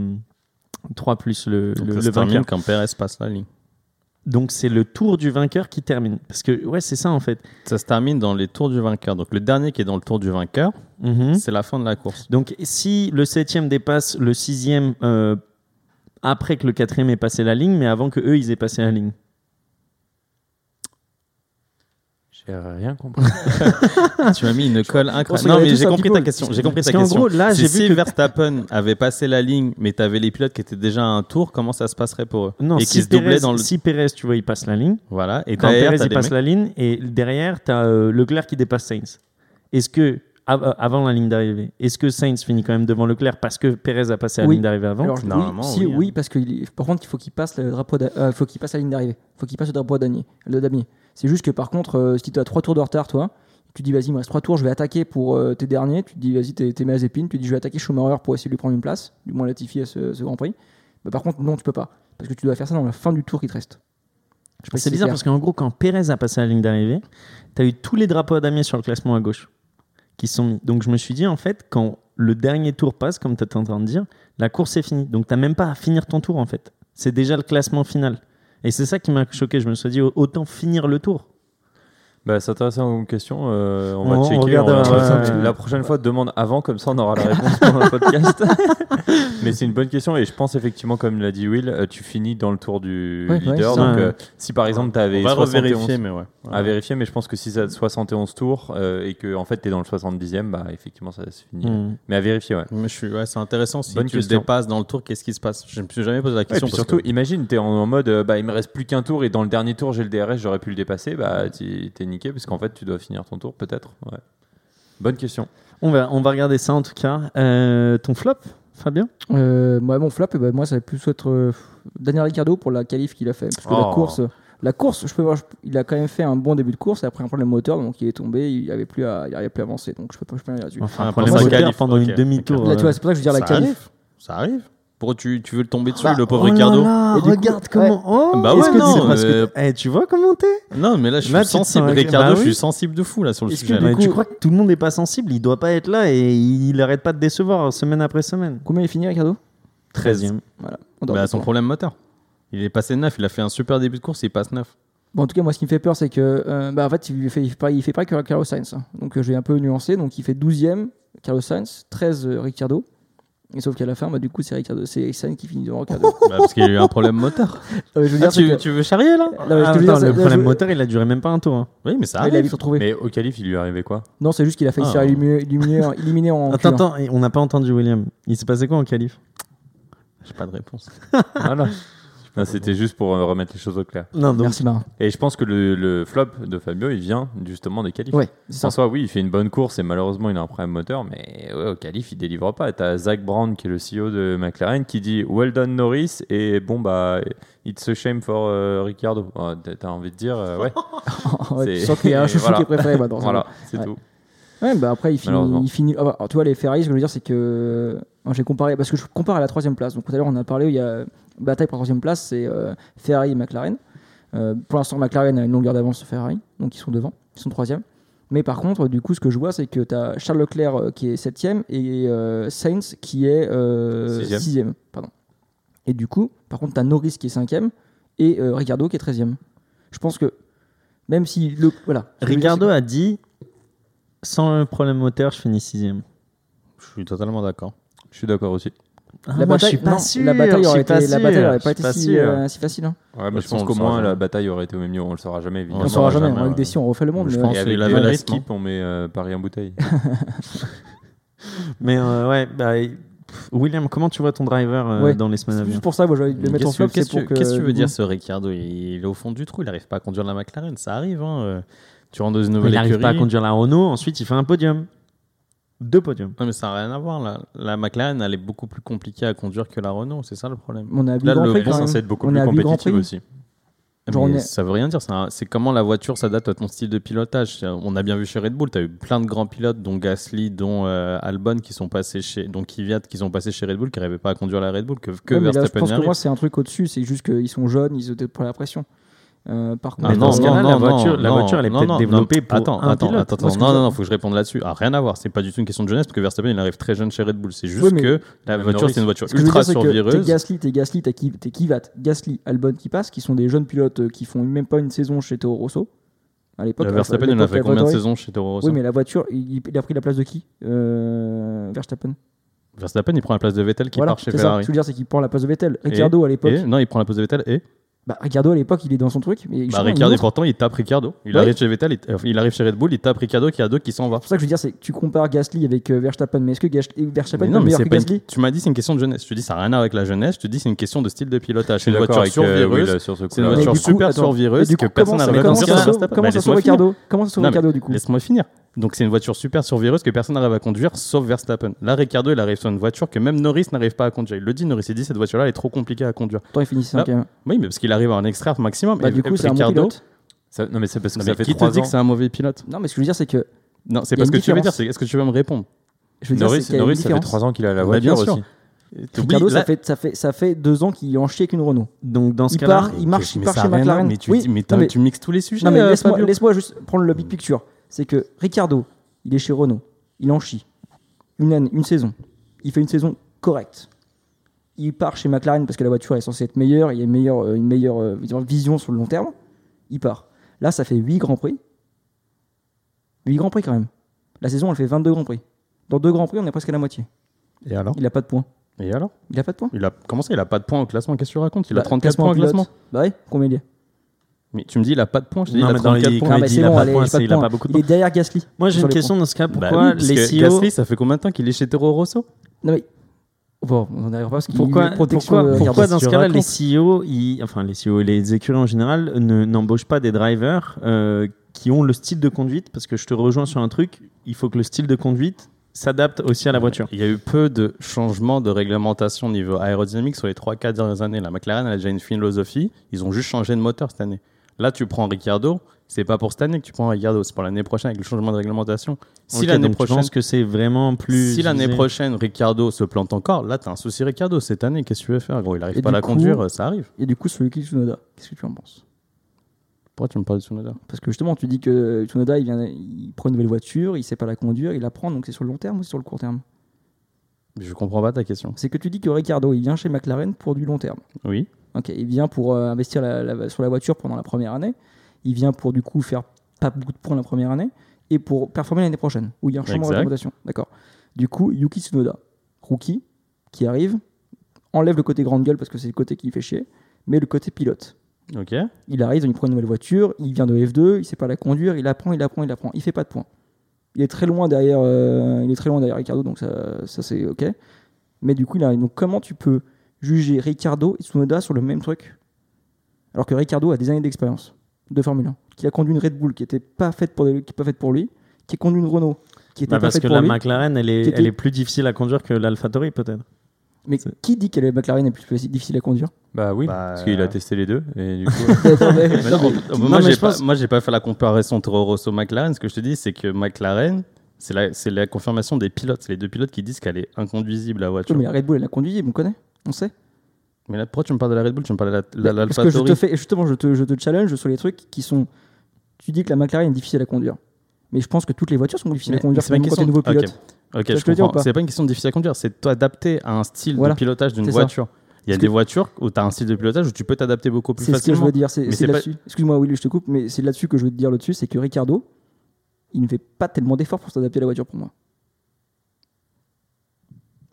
trois plus le, le, le vainqueur. Quand Perez passe la ligne. Donc, c'est le tour du vainqueur qui termine. Parce que, ouais, c'est ça, en fait. Ça se termine dans les tours du vainqueur. Donc, le dernier qui est dans le tour du vainqueur, mm-hmm. c'est la fin de la course. Donc, si le septième dépasse le sixième euh, après que le quatrième ait passé la ligne, mais avant qu'eux, ils aient passé la ligne. J'ai rien compris. Tu m'as mis une colle incroyable. Non, mais j'ai compris ta question. J'ai compris ta question. En gros, là, j'ai vu que Verstappen avait passé la ligne, mais tu avais les pilotes qui étaient déjà à un tour, comment ça se passerait pour eux ? Non, et si, qui se Perez, dans le... si Perez, tu vois, il passe la ligne. Voilà. Et quand derrière, Perez, il passe mecs... la ligne, et derrière, tu as euh, Leclerc qui dépasse Sainz. Est-ce que, avant la ligne d'arrivée, est-ce que Sainz finit quand même devant Leclerc parce que Perez a passé la oui. ligne d'arrivée avant ? Alors, normalement, oui, si, oui, hein. oui, parce que par contre, il faut qu'il passe le drapeau, euh, faut qu'il passe la ligne d'arrivée. Il faut qu'il passe le drapeau damier. C'est juste que par contre, euh, si tu as trois tours de retard, toi, tu te dis vas-y, il me reste trois tours, je vais attaquer pour euh, tes derniers. Tu te dis vas-y, t'es, t'es Mazépine. Tu te dis je vais attaquer Schumacher pour essayer de lui prendre une place, du moins Latifi à ce, ce Grand Prix. Bah, par contre, non, tu peux pas. Parce que tu dois faire ça dans la fin du tour qui te reste. Je c'est si bizarre c'est parce qu'en gros, quand Perez a passé la ligne d'arrivée, tu as eu tous les drapeaux à damier sur le classement à gauche qui sont mis. Donc je me suis dit, en fait, quand le dernier tour passe, comme tu étais en train de dire, la course est finie. Donc tu n'as même pas à finir ton tour, en fait. C'est déjà le classement final. Et c'est ça qui m'a choqué. Je me suis dit, autant finir le tour. Bah, c'est intéressant comme question. Euh, on va on checker. On va, euh, la prochaine fois, demande avant, comme ça on aura la réponse pendant le podcast. Mais c'est une bonne question. Et je pense effectivement, comme l'a dit Will, tu finis dans le tour du ouais, leader. Ouais, donc, euh, si par exemple, tu avais soixante et onze mais ouais. à vérifier, mais je pense que si ça soixante et onze tours euh, et que en fait, tu es dans le soixante-dixième, bah, effectivement, ça se finit. Mm. Mais à vérifier, ouais. Mais je suis, ouais c'est intéressant. Si bonne tu question. Dépasses dans le tour, qu'est-ce qui se passe ? Je ne me suis jamais posé la question. Ouais, parce surtout, que... imagine, tu es en, en mode, euh, bah, il me reste plus qu'un tour et dans le dernier tour, j'ai le D R S, j'aurais pu le dépasser. Bah, tu es parce qu'en fait tu dois finir ton tour peut-être ouais. Bonne question, on va, on va regarder ça en tout cas. Euh, ton flop Fabien euh, ouais, mon flop eh ben, moi ça va plus être euh, Daniel Ricciardo pour la qualif qu'il a fait parce que oh. la course, la course je peux voir, je, il a quand même fait un bon début de course et après un problème moteur donc il est tombé, il n'arrivait plus à il n'arrivait plus à avancer donc je peux pas je peux rien là-dessus enfin, un problème moteur pendant okay. une demi-tour là, tu vois, c'est pour ça que je veux dire ça la qualif arrive. ça arrive Tu, tu veux le tomber dessus, bah, le pauvre oh Ricardo là là, regarde coup, comment. Ouais. Oh, bah ouais, que non, parce que eh, tu vois comment t'es. Non, mais là, je suis là, sensible. Ricardo, bah oui. je suis sensible de fou là sur le est-ce sujet. Coup, tu crois que tout le monde n'est pas sensible ? Il doit pas être là et il arrête pas de décevoir semaine après semaine. Combien il finit, Ricardo ? treizième. Voilà. Bah, son problème moteur. Il est passé neuf. Il a fait un super début de course et il passe neuf. Bon, en tout cas, moi, ce qui me fait peur, c'est que. Euh, bah, en fait, il fait, il fait, il fait pas que Carlos Sainz. Hein. Donc, euh, je vais un peu nuancer. Donc, il fait douzième, Carlos Sainz, treize, euh, Ricardo. Et sauf qu'à la fin, bah, du coup, c'est Ricciardo, c'est Sainz qui finit devant Ricciardo. Bah, parce qu'il y a eu un problème moteur. euh, je veux dire, ah, tu, que... tu veux charrier là ah, non, ah, dire, attends, Le là, problème je... moteur, il a duré même pas un tour. Hein. Oui, mais ça arrive. Il a mais au qualif, il lui arrivait quoi ? Non, c'est juste qu'il a failli ah, se faire éliminer, éliminer, éliminer en. Attends, culant. attends, on n'a pas entendu William. Il s'est passé quoi en qualif ? J'ai pas de réponse. Voilà. Non, c'était juste pour euh, remettre les choses au clair. Non, donc, merci Marin. Et je pense que le, le flop de Fabio, il vient justement des qualifs. Ouais, en soi, oui, il fait une bonne course et malheureusement, il a un problème moteur, mais ouais, au qualif, il délivre pas. Tu as Zach Brown, qui est le C E O de McLaren, qui dit « Well done, Norris » et bon, bah, « It's a shame for euh, Ricciardo oh, ». T'as envie de dire, euh, ouais. ouais tu sens qu'il y a un chouchou voilà. qui est préféré. Bah, voilà, c'est ouais. tout. Ouais, bah après, il finit. Il finit... Alors, tu vois, les Ferrari, ce que je veux dire, c'est que. Alors, j'ai comparé, parce que je compare à la troisième place. Donc, tout à l'heure, on a parlé où il y a bataille pour la troisième place, c'est euh, Ferrari et McLaren. Euh, pour l'instant, McLaren a une longueur d'avance sur Ferrari, donc ils sont devant, ils sont troisième. Mais par contre, du coup, ce que je vois, c'est que tu as Charles Leclerc euh, qui est septième et euh, Sainz qui est euh, sixième. sixième pardon. Et du coup, par contre, tu as Norris qui est cinquième et euh, Ricciardo qui est treizième. Je pense que, même si. Le, voilà, Ricciardo a dit. sans le problème moteur, je finis sixième. Je suis totalement d'accord. Je suis d'accord aussi. Ah, la, moi, bataille, non, la bataille aurait pas été, la bataille n'aurait pas été si, euh, si facile. Hein. Ouais, mais je pense qu'au moins la bataille aurait été au même niveau. On le saura jamais. On ne saura jamais. jamais. Avec des si, on refait le monde. Je pense. Et avec la bonne équipe, on met euh, Paris en bouteille. mais euh, ouais, bah, William, comment tu vois ton driver euh, ouais. dans les semaines à venir ? C'est pour ça, moi, je vais le mettre en flop. Qu'est-ce que tu veux dire, ce Ricciardo ? Il est au fond du trou. Il n'arrive pas à conduire la McLaren. Ça arrive. Tu rentres dans une nouvelle écurie. Il n'arrive pas à conduire la Renault. Ensuite, il fait un podium. Deux podiums. Non, mais ça n'a rien à voir. Là. La McLaren, elle est beaucoup plus compliquée à conduire que la Renault. C'est ça le problème. On a là, le Prix, bon, c'est beaucoup on plus compétitif aussi. Genre mais est... Ça ne veut rien dire. C'est, un... c'est comment la voiture s'adapte à ton style de pilotage. On a bien vu chez Red Bull, tu as eu plein de grands pilotes, dont Gasly, dont euh, Albon, qui sont passés chez, donc Kvyat, qui sont passés chez Red Bull, qui n'arrivaient pas à conduire la Red Bull. Que, que ouais, Verstappen là, je pense arrive. Que moi, c'est un truc au-dessus. C'est juste qu'ils sont jeunes, ils ont peut-être pas la pression. Euh, par contre, ah non, dans ce cas-là, non, la voiture, non, la voiture, elle est non, peut-être non, développée non, pour attends, un attends, pilote. Attends, attends, non, non, non, faut que je réponde là-dessus. Ah, rien à voir. C'est pas du tout une question de jeunesse parce que Verstappen, il arrive très jeune chez Red Bull. C'est juste oui, que la voiture, Norris. C'est une voiture ultra ce survireuse. T'es Gasly, t'es Gasly, t'es qui, t'es Kvyat, Gasly, Albon qui passent, qui sont des jeunes pilotes qui font même pas une saison chez Toro Rosso. À l'époque, Verstappen, il a fait combien de saisons chez Toro Rosso ? Oui, mais la voiture, il a pris la place de qui ? Verstappen. Verstappen, il prend la place de Vettel qui part chez Ferrari. Ce que je veux dire, c'est qu'il prend la place de Vettel. Ricciardo à l'époque. Non, il prend la place de Vettel et. Bah, Ricciardo à l'époque il est dans son truc mais bah, Ricciardo pourtant il tape Ricciardo il ouais. arrive chez Vettel il, euh, il arrive chez Red Bull il tape Ricciardo qui a deux qui s'en va. C'est ça que je veux dire, c'est que tu compares Gasly avec euh, Verstappen, mais est-ce que Gash- Verstappen mais non, est meilleur que Gasly une... Tu m'as dit c'est une question de jeunesse, je te dis ça n'a rien à voir avec la jeunesse, je te dis c'est une question de style de pilotage. C'est une voiture survireuse, euh, oui, sur ce c'est une mais voiture coup, super attends, survireuse coup, que personne n'arrive à conduire. Comment ça sauve Ricciardo Comment ça sauve Ricciardo du coup Laisse-moi finir. Donc c'est une voiture super survireuse que personne n'arrive à conduire sauf Verstappen. Là Ricciardo il arrive sur une voiture que même Norris n'arrive pas à conduire. Il le dit, Norris il dit cette voiture là elle est trop compliquée à conduire. Toi il finit cinquième. Là, oui mais parce qu'il arrive à un extrait maximum. Bah, et du coup c'est Ricciardo, un bon pilote. Ça, non mais c'est parce que non, ça fait trois ans. Qui te dit que c'est un mauvais pilote ? Non mais ce que je veux dire c'est que non c'est parce que différence. Tu veux dire c'est est-ce que tu veux me répondre ? Je veux Norris, dire, Norris ça fait trois ans qu'il a la voiture aussi. Ricciardo, ça fait ça fait ça fait deux ans qu'il est en chier avec une Renault. Donc dans ce cas là il marche il part chez McLaren. Mais tu tu mixes tous les sujets. Non mais laisse-moi laisse-moi juste prendre le big picture. C'est que Ricciardo, il est chez Renault, il en chie. Une année, une saison. Il fait une saison correcte. Il part chez McLaren parce que la voiture est censée être meilleure, il y a une meilleure, une meilleure vision sur le long terme. Il part. Là, ça fait huit Grands Prix. huit Grands Prix quand même. La saison, elle fait vingt-deux Grands Prix. Dans deux Grands Prix, on est presque à la moitié. Et alors ? Il n'a pas de points. Et alors ? Il n'a pas de points. Il a... Comment ça, il n'a pas de points au classement ? Qu'est-ce que tu racontes ? Il bah, a trente-quatre points au classement. Bah oui, combien il est ? Mais tu me dis il a pas de points, je te dis il a trente-quatre points, il a pas de points, il a pas beaucoup de points. Il est derrière Gasly. Moi j'ai une question dans ce cas, pourquoi les C E O Gasly, ça fait combien de temps qu'il est chez Toro Rosso ? Non mais bon, on n'arrive pas à ce qu'il pourquoi pourquoi pourquoi dans ce cas-là les C E O, enfin les C E O et les écuries en général ne n'embauchent pas des drivers euh, qui ont le style de conduite, parce que je te rejoins sur un truc, il faut que le style de conduite s'adapte aussi à la voiture. Il y a eu peu de changements de réglementation au niveau aérodynamique sur les trois quatre dernières années. La McLaren elle a déjà une philosophie, ils ont juste changé de moteur cette année. Là, tu prends Ricciardo, c'est pas pour cette année que tu prends Ricciardo, c'est pour l'année prochaine avec le changement de réglementation. Si okay, l'année prochaine, je pense que c'est vraiment plus. Si l'année disais... prochaine Ricciardo se plante encore, là t'as un souci Ricciardo cette année. Qu'est-ce que tu veux faire, gros ? Il arrive et pas à la coup, conduire, ça arrive. Et du coup, celui qui est Tsunoda, qu'est-ce que tu en penses ? Pourquoi tu me parles de Tsunoda ? Parce que justement, tu dis que Tsunoda, il vient, il prend une nouvelle voiture, il sait pas la conduire, il la prend, donc c'est sur le long terme ou c'est sur le court terme ? Je comprends pas ta question. C'est que tu dis que Ricciardo, il vient chez McLaren pour du long terme. Oui. Ok, il vient pour euh, investir la, la, sur la voiture pendant la première année. Il vient pour du coup faire pas beaucoup de points la première année et pour performer l'année prochaine où il y a un changement de réglementation. D'accord. Du coup, Yuki Tsunoda, rookie, qui arrive, enlève le côté grande gueule parce que c'est le côté qui fait chier, mais le côté pilote. Ok. Il arrive, il prend une nouvelle voiture, il vient de F deux, il sait pas la conduire, il apprend, il apprend, il apprend, il fait pas de points. Il est très loin derrière, euh, il est très loin derrière Ricciardo, donc ça, ça c'est ok. Mais du coup, il arrive. Donc comment tu peux juger Ricciardo et Tsunoda sur le même truc alors que Ricciardo a des années d'expérience de Formule un, qui a conduit une Red Bull qui n'était pas faite pour, pour lui, qui a conduit une Renault qui était bah pas faite pour lui, parce que la McLaren elle est, était... elle est plus difficile à conduire que l'AlphaTauri peut-être. Mais c'est... qui dit que la McLaren est plus difficile à conduire ? Bah oui, bah... parce qu'il a testé les deux. Et du coup... moi, j'ai pas, moi, j'ai pas fait la comparaison Toro Rosso-McLaren. Ce que je te dis, c'est que McLaren, c'est la, c'est la confirmation des pilotes. C'est les deux pilotes qui disent qu'elle est inconduisible, la voiture. Oui, mais la Red Bull, elle la conduisible, on connaît, on sait. Mais là, pourquoi tu me parles de la Red Bull ? Tu me parles de la, la, la, l'AlphaTauri ? Parce que je te fais, justement, je te, je te challenge sur les trucs qui sont... Tu dis que la McLaren est difficile à conduire. Mais je pense que toutes les voitures sont difficiles mais, à conduire. C'est pas une question de nouveaux pilotes. Okay. Ok, ça, je comprends. Pas. C'est pas une question de difficile à conduire, c'est t'adapter à un style voilà. de pilotage d'une voiture. Il y a parce des que... voitures où t'as un style de pilotage où tu peux t'adapter beaucoup plus c'est facilement. C'est ce que je veux dire. C'est, c'est, c'est là-dessus. Pas... Excuse-moi, Willy, je te coupe, mais c'est là-dessus que je veux te dire. Là-dessus, c'est que Ricciardo, il ne fait pas tellement d'efforts pour s'adapter à la voiture pour moi.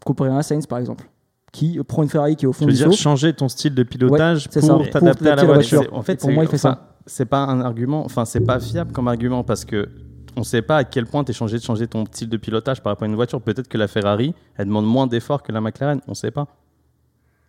Comparé à Sainz, par exemple, qui prend une Ferrari qui est au fond du saut. Tu veux dire changer ton style de pilotage ouais, pour, ça, t'adapter pour t'adapter à la, à la voiture. voiture. En fait, pour moi, il fait ça. C'est pas un argument, enfin, c'est pas fiable comme argument parce que on sait pas à quel point t'es changé de changer ton style de pilotage par rapport à une voiture. Peut-être que la Ferrari, elle demande moins d'efforts que la McLaren, on sait pas.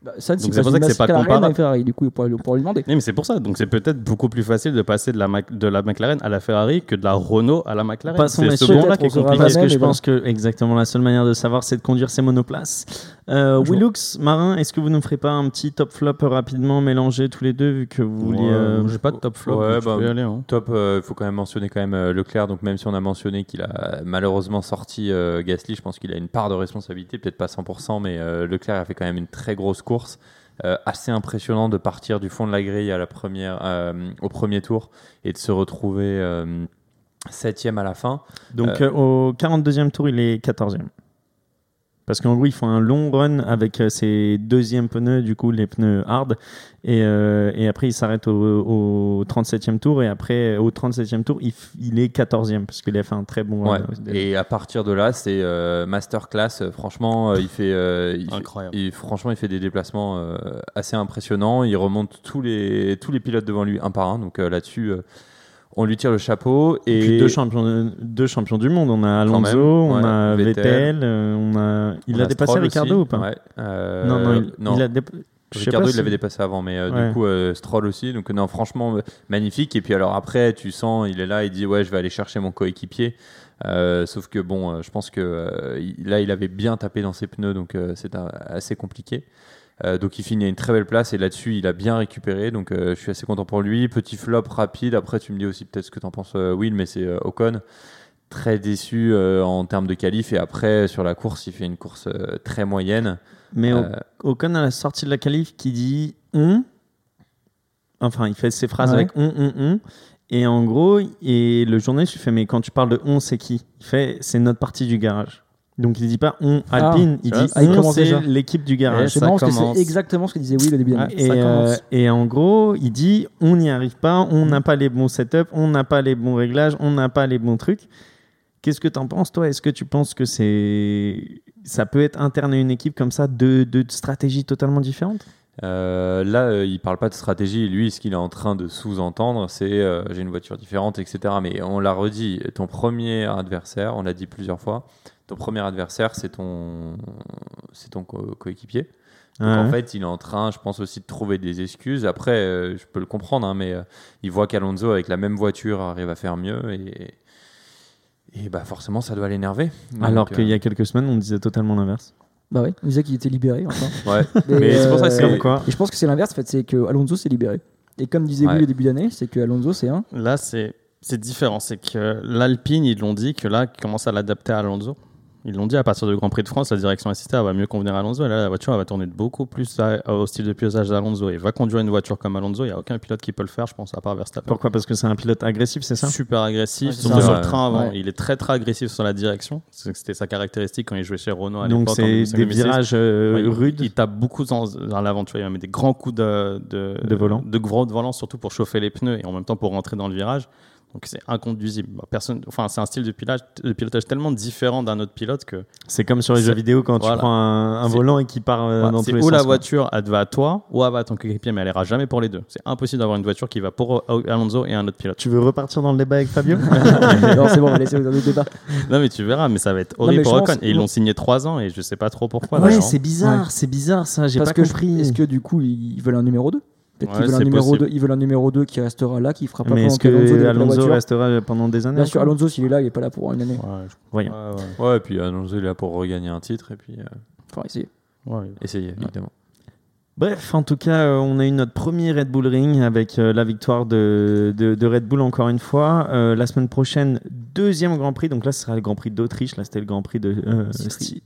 Bah, ça, donc, c'est, c'est pour ça que c'est pas comparable. À la Ferrari, du coup, pour lui demander. Oui, mais c'est pour ça. Donc, c'est peut-être beaucoup plus facile de passer de la, Mac- de la McLaren à la Ferrari que de la Renault à la McLaren. Passons c'est ce bon-là qui est compliqué. Parce que je pense que exactement la seule manière de savoir, c'est de conduire ses monoplaces. Euh, Willux, Marin, est-ce que vous ne ferez pas un petit top-flop rapidement mélangé tous les deux, vu que vous vouliez. Euh, j'ai pas de top-flop. Ouais, bah, aller, hein. Top, il euh, faut quand même mentionner quand même euh, Leclerc. Donc, même si on a mentionné qu'il a malheureusement sorti euh, Gasly, je pense qu'il a une part de responsabilité, peut-être pas cent pour cent, mais euh, Leclerc a fait quand même une très grosse course. Course euh, assez impressionnant de partir du fond de la grille à la première, euh, au premier tour et de se retrouver euh, septième à la fin. Donc euh, euh, au quarante-deuxième tour, il est quatorzième. Parce qu'en gros, ils font un long run avec euh, ses deuxièmes pneus, du coup les pneus hard, et, euh, et après il s'arrête au, au trente-septième tour, et après au trente-septième tour, il, il est quatorzième parce qu'il a fait un très bon run. Ouais. Et à partir de là, c'est euh, masterclass. Franchement, euh, il fait, euh, il incroyable. Fait, il, franchement, il fait des déplacements euh, assez impressionnants. Il remonte tous les tous les pilotes devant lui un par un. Donc euh, là-dessus. Euh, On lui tire le chapeau. Et puis deux champions, deux champions du monde. On a Alonso, même, on ouais, a Vettel, euh, on a. Il on a, a dépassé Stroll Ricciardo aussi. Ou pas ouais, euh, Non, non, il, non. Il a dépassé. Ricciardo, si... il l'avait dépassé avant, mais euh, ouais. Du coup, euh, Stroll aussi. Donc, non, franchement, magnifique. Et puis, alors après, tu sens, il est là, il dit ouais, je vais aller chercher mon coéquipier. Euh, sauf que bon, euh, je pense que euh, il, là, il avait bien tapé dans ses pneus, donc euh, c'est un, assez compliqué. Euh, donc il finit à une très belle place et là-dessus il a bien récupéré, donc euh, je suis assez content pour lui. Petit flop rapide, après tu me dis aussi peut-être ce que t'en penses euh, Will, mais c'est euh, Ocon, très déçu euh, en termes de qualif, et après sur la course il fait une course euh, très moyenne. Mais euh, Ocon à la sortie de la qualif qui dit on, enfin il fait ses phrases ouais. avec on, on, on, et en gros, et le journaliste lui fait mais quand tu parles de on c'est qui? Il fait c'est notre partie du garage. Donc il ne dit pas on Alpine, ah, il dit ah, il on c'est déjà. L'équipe du garage. Ça commence. Que c'est exactement ce que disait Will au début. Ah, de et, ça euh, et en gros, il dit on n'y arrive pas, on n'a pas les bons setups, on n'a pas les bons réglages, on n'a pas les bons trucs. Qu'est-ce que tu en penses toi? Est-ce que tu penses que c'est ça peut être interne à une équipe comme ça de, de, de stratégies totalement différentes? Euh, là, euh, il parle pas de stratégie. Lui, ce qu'il est en train de sous-entendre, c'est euh, j'ai une voiture différente, et cetera. Mais on l'a redit, ton premier adversaire, on l'a dit plusieurs fois, ton premier adversaire, c'est ton, c'est ton co- coéquipier. Donc, ah ouais. En fait, il est en train, je pense aussi, de trouver des excuses. Après, euh, je peux le comprendre, hein, mais euh, il voit qu'Alonso, avec la même voiture, arrive à faire mieux et, et bah, forcément, ça doit l'énerver. Donc, alors qu'il euh... y a quelques semaines, on disait totalement l'inverse. Bah oui, on disait qu'il était libéré. Enfin. ouais. Mais, mais euh, c'est pour ça que c'est quoi. Et je pense que c'est l'inverse, en fait, c'est que Alonso s'est libéré. Et comme disait ouais. Will au début d'année, c'est que Alonso c'est un. Là, c'est c'est différent, c'est que l'Alpine ils l'ont dit que là, ils commencent à l'adapter à Alonso. Ils l'ont dit à partir du Grand Prix de France, la direction assistée va mieux convenir à Alonso. Et là, la voiture elle va tourner beaucoup plus à, au style de pilotage d'Alonso. Il va conduire une voiture comme Alonso. Il n'y a aucun pilote qui peut le faire, je pense, à part Verstappen. Pourquoi ? Parce que c'est un pilote agressif, c'est ça ? Super agressif. Ouais, surtout ça. Sur le train avant. Ouais. Il est très très agressif sur la direction. C'était sa caractéristique quand il jouait chez Renault à l'époque. Donc c'est des virages euh, ouais, rudes. Il tape beaucoup dans, dans l'avant. Tu vois, il met des grands coups de, de, de volant, de gros de volant, surtout pour chauffer les pneus et en même temps pour rentrer dans le virage. Donc c'est inconduisible. Personne, enfin, c'est un style de pilotage, de pilotage tellement différent d'un autre pilote que... C'est comme sur les jeux vidéo quand voilà. tu prends un, un volant et qu'il part voilà, dans tous les sens. C'est ou la voiture, elle va à toi, ou elle va à ton coéquipier, mais elle n'ira jamais pour les deux. C'est impossible d'avoir une voiture qui va pour Alonso et un autre pilote. Tu veux repartir dans le débat avec Fabio? Non, c'est bon, on va laisser dans le débat. Non, mais tu verras, mais ça va être horrible pour Ocon. Et ils l'ont signé trois ans et je ne sais pas trop pourquoi. Ouais, c'est bizarre, ouais. c'est bizarre ça, j'ai Parce pas compris. Je... Est-ce que du coup, ils veulent un numéro deux? Ouais, ils, veulent deux, ils veulent un numéro deux qui restera là, qui fera pas pendant que Alonso, Alonso restera pendant des années. Bien sûr, Alonso, s'il est là, il n'est pas là pour une année. Ouais, je... Voyons. Ouais, ouais. ouais, et puis Alonso, il est là pour regagner un titre. Et puis, euh... Enfin, essayer. Ouais, essayer, ouais. évidemment. Bref, en tout cas, euh, on a eu notre premier Red Bull Ring avec euh, la victoire de, de, de Red Bull encore une fois. Euh, la semaine prochaine, deuxième Grand Prix. Donc là, ce sera le Grand Prix d'Autriche. Là, c'était le Grand Prix de... Euh, Sti-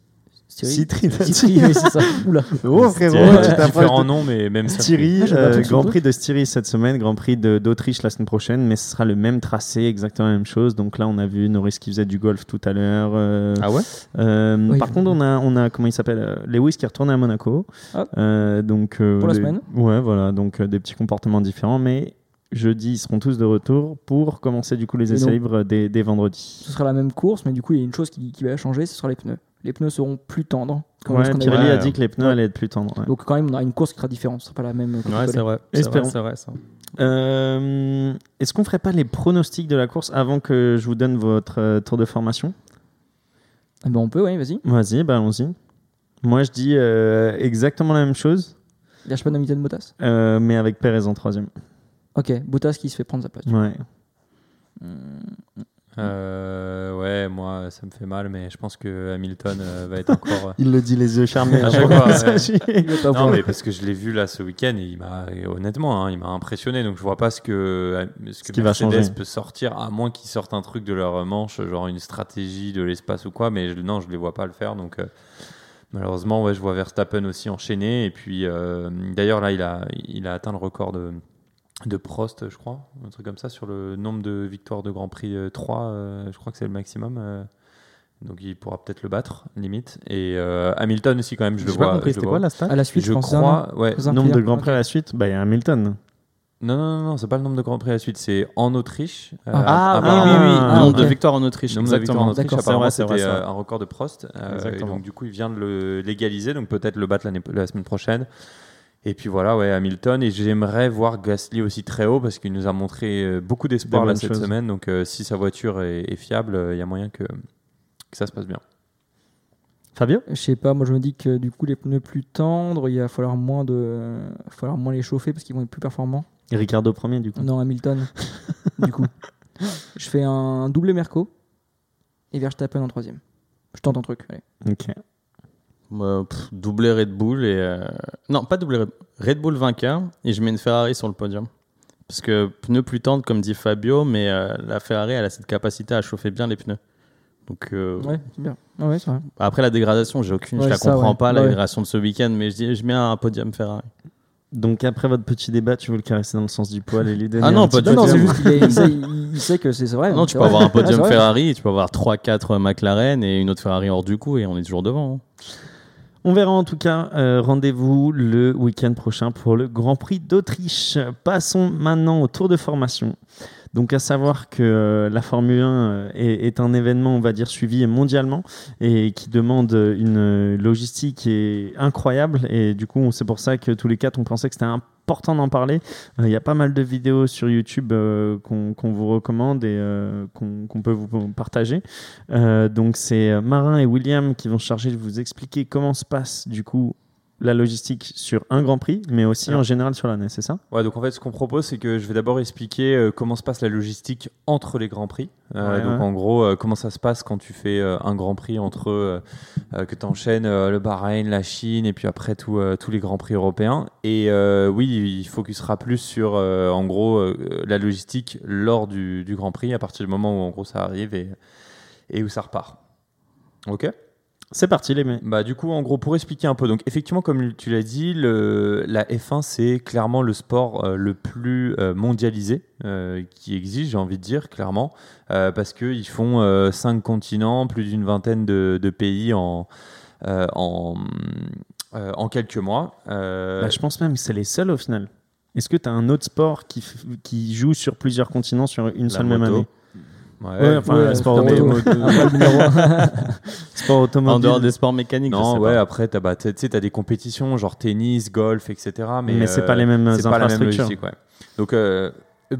Citri, Citri, oui, c'est ça. Oula. Oh frérot, tu t'apprends différents noms, mais même ça. Styrie, euh, Grand Prix de Styrie cette semaine, Grand Prix de, d'Autriche la semaine prochaine, mais ce sera le même tracé, exactement la même chose. Donc là, on a vu Norris qui faisait du golf tout à l'heure. Euh, ah ouais. Euh, oui, par contre, on a, on a, comment il s'appelle, Lewis qui est retourné à Monaco. Ah. Euh, donc euh, pour la des, semaine. Ouais, voilà. Donc euh, des petits comportements différents, mais jeudi, ils seront tous de retour pour commencer du coup les essais libres dès, dès vendredi. Ce sera la même course, mais du coup, il y a une chose qui, qui va changer, ce sera les pneus. Les pneus seront plus tendres. Ouais, Pirelli a, a dit que les pneus ouais. allaient être plus tendres. Ouais. Donc quand même, on aura une course qui sera différente. Ce sera pas la même. Ouais, c'est vrai. Espérons. C'est vrai, c'est vrai, ça. Euh, est-ce qu'on ferait pas les pronostics de la course avant que je vous donne votre tour de formation ? Eh ben on peut, oui, vas-y. Vas-y, bah allons-y. Moi, je dis euh, exactement la même chose. Lâche pas de mitaine de Bottas. Euh, mais avec Perez en troisième. Ok, Bottas qui se fait prendre sa place. Ouais. Mmh. Euh, ouais, moi ça me fait mal, mais je pense que Hamilton euh, va être encore. Il le dit les yeux charmés. À chaque fois, ouais. Non, mais parce que je l'ai vu là ce week-end et il m'a et honnêtement, hein, il m'a impressionné. Donc je vois pas ce que ce que Mercedes peut sortir, à moins qu'ils sortent un truc de leur manche, genre une stratégie de l'espace ou quoi. Mais je, non, je les vois pas le faire. Donc euh, malheureusement, ouais, je vois Verstappen aussi enchaîner. Et puis euh, d'ailleurs là, il a il a atteint le record de. de Prost, je crois, un truc comme ça, sur le nombre de victoires de Grand Prix trois, euh, je crois que c'est le maximum. Euh, donc il pourra peut-être le battre, limite. Et euh, Hamilton aussi, quand même, je, je le vois. J'ai pas compris, c'était quoi la stat ? À la suite, je, je crois. Un, ouais. un nombre de Grand Prix à la suite, bah il y a Hamilton. Non, non, non, non, c'est pas le nombre de Grand Prix à la suite, c'est en Autriche. Euh, ah, ah bah, oui, oui, oui. Ah, nombre okay. de victoires en Autriche. Nombre exactement. De victoires en Autriche, c'est vrai, c'était c'est vrai, un record de Prost. Euh, et donc du coup, il vient de le légaliser, donc peut-être le battre la semaine prochaine. Et puis voilà, ouais, Hamilton. Et j'aimerais voir Gasly aussi très haut parce qu'il nous a montré beaucoup d'espoir là, cette chose. semaine. Donc euh, si sa voiture est, est fiable, il euh, y a moyen que, que ça se passe bien. Fabien ? Je sais pas, moi je me dis que du coup les pneus plus tendres, il va falloir moins, de... falloir moins les chauffer parce qu'ils vont être plus performants. Et Ricciardo premier du coup ? Non, Hamilton. du coup. Je fais un double Merco et Verstappen en troisième. Je tente un truc, allez. Ok. Euh, pff, doubler Red Bull et euh... non pas doubler Red... Red Bull vainqueur et je mets une Ferrari sur le podium parce que pneus plus tendres comme dit Fabio, mais euh, la Ferrari elle a cette capacité à chauffer bien les pneus donc euh... ouais, c'est bien. Ouais, c'est vrai. Après la dégradation j'ai aucune ouais, je la ça, comprends ouais. pas la ouais. dégradation de ce week-end, mais je dis je mets un podium Ferrari. Donc après votre petit débat, tu veux le caresser dans le sens du poil et lui donner ah non, un petit podium. Non, c'est juste qu'il est, il, sait, il sait que c'est, c'est vrai. Non, tu peux vrai. avoir un podium ah, Ferrari, tu peux avoir trois quatre McLaren et une autre Ferrari hors du coup et on est toujours devant. Hein. On verra en tout cas. Euh, rendez-vous le week-end prochain pour le Grand Prix d'Autriche. Passons maintenant au tour de formation. Donc à savoir que euh, la Formule un euh, est, est un événement, on va dire, suivi mondialement et qui demande une euh, logistique et incroyable. Et du coup, c'est pour ça que tous les quatre, on pensait que c'était important d'en parler. Il euh, y a pas mal de vidéos sur YouTube euh, qu'on, qu'on vous recommande et euh, qu'on, qu'on peut vous partager. Euh, donc c'est Marin et Williams qui vont se charger de vous expliquer comment se passe du coup la logistique sur un Grand Prix, mais aussi ouais. en général sur l'année, c'est ça ? Ouais, donc en fait, ce qu'on propose, c'est que je vais d'abord expliquer euh, comment se passe la logistique entre les Grands Prix. Euh, ouais, donc ouais. en gros, euh, comment ça se passe quand tu fais euh, un Grand Prix entre euh, euh, que tu enchaînes euh, le Bahreïn, la Chine, et puis après tout, euh, tous les Grands Prix européens. Et euh, oui, il focusera plus sur euh, en gros euh, la logistique lors du, du Grand Prix, à partir du moment où en gros ça arrive et, et où ça repart. Ok ? C'est parti les mecs. Bah du coup en gros pour expliquer un peu, donc effectivement comme tu l'as dit, le, la F un c'est clairement le sport euh, le plus euh, mondialisé euh, qui existe, j'ai envie de dire clairement, euh, parce que ils font euh, cinq continents, plus d'une vingtaine de, de pays en euh, en euh, en quelques mois. Euh... Bah, je pense même que c'est les seuls au final. Est-ce que tu as un autre sport qui qui joue sur plusieurs continents sur une la seule moto. Même année? Ouais, ouais, enfin, ouais, sport automobile. En dehors des sports mécaniques, non, je sais ouais, pas. Après, t'as, bah, t'as, t'as des compétitions genre tennis, golf, et cetera. Mais, mais c'est euh, pas les mêmes c'est pas la même logistique, ouais. Donc, euh,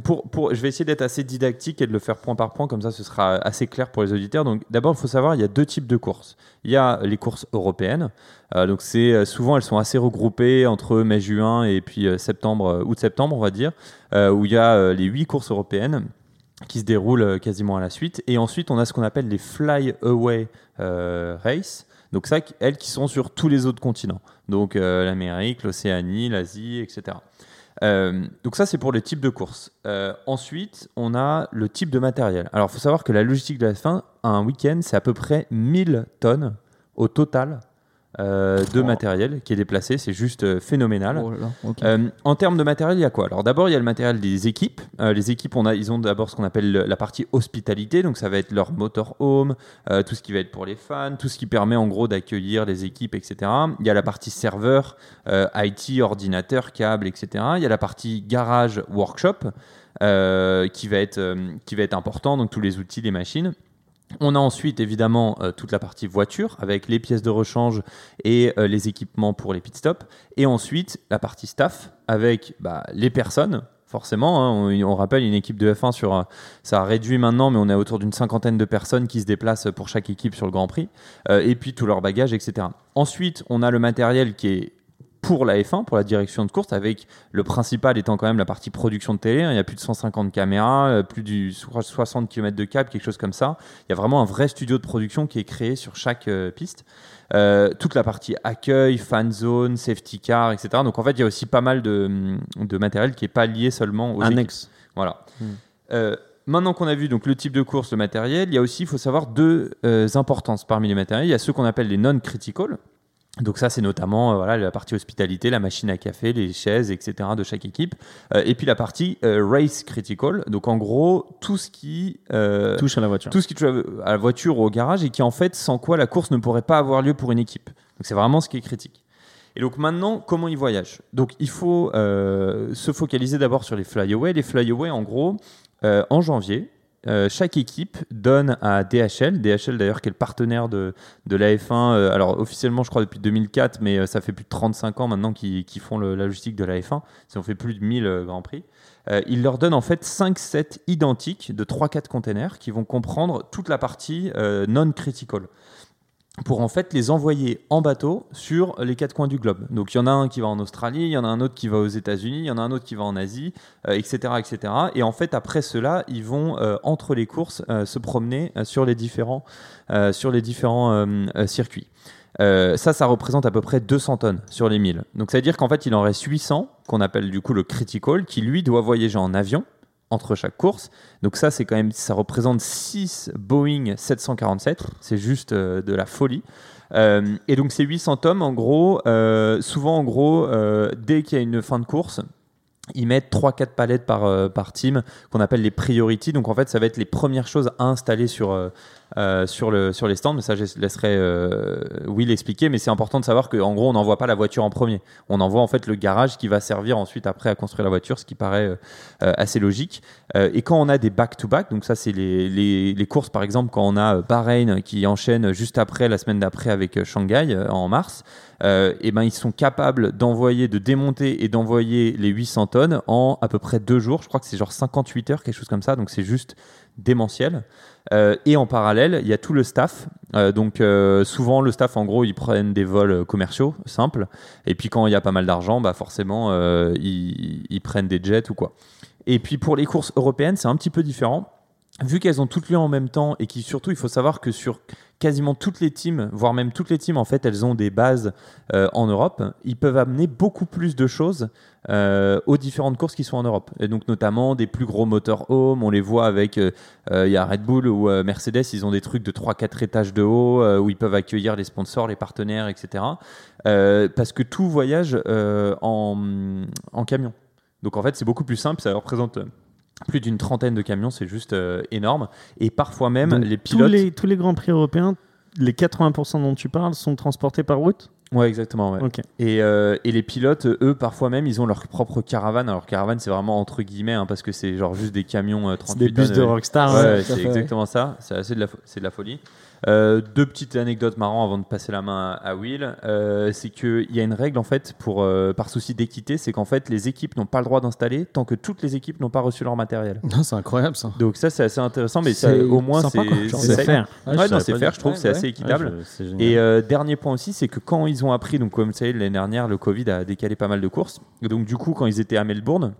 pour, pour, je vais essayer d'être assez didactique et de le faire point par point, comme ça, ce sera assez clair pour les auditeurs. Donc, d'abord, il faut savoir, il y a deux types de courses. Il y a les courses européennes. Euh, donc, c'est, souvent, elles sont assez regroupées entre mai, juin et puis euh, septembre, août-septembre, on va dire, euh, où il y a euh, les huit courses européennes qui se déroulent quasiment à la suite. Et ensuite, on a ce qu'on appelle les fly-away euh, races. Donc ça, elles qui sont sur tous les autres continents. Donc euh, l'Amérique, l'Océanie, l'Asie, et cetera. Euh, donc ça, c'est pour les types de courses. Euh, ensuite, on a le type de matériel. Alors, il faut savoir que la logistique de la F un, un week-end, c'est à peu près mille tonnes au total euh, de matériel qui est déplacé. C'est juste phénoménal. Oh là là, okay. euh, en termes de matériel, il y a quoi? Alors d'abord, il y a le matériel des équipes. Euh, les équipes, on a, ils ont d'abord ce qu'on appelle la partie hospitalité. Donc ça va être leur motor home, euh, tout ce qui va être pour les fans, tout ce qui permet en gros d'accueillir les équipes, et cetera. Il y a la partie serveur, euh, I T, ordinateur, câble, et cetera. Il y a la partie garage, workshop, euh, qui va être, euh, qui va être important. Donc tous les outils, les machines. On a ensuite évidemment euh, toute la partie voiture avec les pièces de rechange et euh, les équipements pour les pit stops. Et ensuite la partie staff avec bah, les personnes. Forcément, hein, on, on rappelle une équipe de F un sur, ça a réduit maintenant, mais on est autour d'une cinquantaine de personnes qui se déplacent pour chaque équipe sur le Grand Prix. Euh, et puis tous leurs bagages, et cetera. Ensuite, on a le matériel qui est pour la F un, pour la direction de course, avec le principal étant quand même la partie production de télé. Il y a plus de cent cinquante caméras, plus de soixante kilomètres de câbles, quelque chose comme ça. Il y a vraiment un vrai studio de production qui est créé sur chaque euh, piste. Euh, toute la partie accueil, fan zone, safety car, et cetera. Donc en fait, il y a aussi pas mal de, de matériel qui n'est pas lié seulement aux annexes. Voilà. Mmh. Euh, Maintenant qu'on a vu donc, le type de course, le matériel, il y a aussi, il faut savoir, deux euh, importances parmi les matériels. Il y a ceux qu'on appelle les non-critical. Donc ça, c'est notamment euh, voilà, la partie hospitalité, la machine à café, les chaises, et cetera de chaque équipe. Euh, et puis la partie euh, race critical. Donc en gros, tout ce qui euh, touche à la voiture, tout ce qui touche à la voiture ou au garage et qui en fait, sans quoi la course ne pourrait pas avoir lieu pour une équipe. Donc c'est vraiment ce qui est critique. Et donc maintenant, comment ils voyagent? Donc il faut euh, se focaliser d'abord sur les fly-away. Les fly-away, en gros, euh, en janvier, Euh, chaque équipe donne à D H L, D H L d'ailleurs qui est le partenaire de, de la F un, euh, alors officiellement je crois depuis deux mille quatre, mais euh, ça fait plus de trente-cinq ans maintenant qu'ils, qu'ils font le, la logistique de la F un, si on fait plus de mille euh, Grands Prix. Euh, ils leur donnent en fait cinq sets identiques de trois quatre containers qui vont comprendre toute la partie euh, non-critical, pour en fait les envoyer en bateau sur les quatre coins du globe. Donc il y en a un qui va en Australie, il y en a un autre qui va aux États-Unis, il y en a un autre qui va en Asie, euh, et cetera, et cetera. Et en fait après cela, ils vont euh, entre les courses euh, se promener euh, sur les différents, euh, sur les différents euh, euh, circuits. Euh, ça, ça représente à peu près deux cents tonnes sur les mille. Donc ça veut dire qu'en fait il en reste huit cents qu'on appelle du coup le critical, qui lui doit voyager en avion entre chaque course. Donc ça, c'est quand même, ça représente six Boeing sept cent quarante-sept. C'est juste euh, de la folie. Euh, et donc ces huit cents tonnes, en gros, euh, souvent en gros, euh, dès qu'il y a une fin de course, ils mettent trois quatre palettes par, euh, par team, qu'on appelle les priorities. Donc en fait, ça va être les premières choses à installer sur, euh, sur, le, sur les stands. Mais ça, je laisserai euh, Will expliquer. Mais c'est important de savoir qu'en gros, on n'envoie pas la voiture en premier. On envoie en fait le garage qui va servir ensuite après à construire la voiture, ce qui paraît euh, assez logique. Euh, et quand on a des back-to-back, donc ça, c'est les, les, les courses, par exemple, quand on a Bahreïn qui enchaîne juste après, la semaine d'après avec Shanghai euh, en mars, euh, et ben, ils sont capables d'envoyer, de démonter et d'envoyer les huit cents tonnes en à peu près deux jours, je crois que c'est genre cinquante-huit heures, quelque chose comme ça, donc c'est juste démentiel. Euh, et en parallèle, il y a tout le staff. Euh, donc euh, souvent, le staff, en gros, ils prennent des vols commerciaux simples. Et puis quand il y a pas mal d'argent, bah forcément, euh, ils, ils prennent des jets ou quoi. Et puis pour les courses européennes, c'est un petit peu différent. Vu qu'elles ont toutes lieu en même temps et qui surtout, il faut savoir que sur quasiment toutes les teams, voire même toutes les teams, en fait, elles ont des bases euh, en Europe. Ils peuvent amener beaucoup plus de choses euh, aux différentes courses qui sont en Europe. Et donc, notamment des plus gros moteurs home. On les voit avec, il euh, y a Red Bull ou euh, Mercedes, ils ont des trucs de trois quatre étages de haut euh, où ils peuvent accueillir les sponsors, les partenaires, et cetera. Euh, parce que tout voyage euh, en, en camion. Donc, en fait, c'est beaucoup plus simple. Ça représente plus d'une trentaine de camions, c'est juste euh, énorme. Et parfois même, donc, les pilotes... Tous les, tous les Grands Prix européens, les quatre-vingts pour cent dont tu parles, sont transportés par route ? Ouais, exactement. Ouais. Okay. Et, euh, et les pilotes, eux, parfois même, ils ont leur propre caravane. Alors, caravane, c'est vraiment entre guillemets, hein, parce que c'est genre juste des camions euh, trente-huit tonnes. Des bus de rockstar. Ouais, ouais, c'est exactement ouais. ça. C'est, assez de la fo- c'est de la folie. Euh, deux petites anecdotes marrantes avant de passer la main à, à Will. Euh, c'est qu'il y a une règle, en fait, pour, euh, par souci d'équité, c'est qu'en fait, les équipes n'ont pas le droit d'installer tant que toutes les équipes n'ont pas reçu leur matériel. Non, c'est incroyable, ça. Donc, ça, c'est assez intéressant, mais c'est ça, au moins, sympa, c'est, c'est, c'est faire. Ouais, ouais, non, c'est faire, je trouve, ouais, c'est ouais. assez équitable. Ouais, je, c'est génial. Et euh, dernier point aussi, c'est que quand ils Ils ont appris, donc comme vous savez, l'année dernière, le Covid a décalé pas mal de courses. Et donc, du coup, quand ils étaient à Melbourne,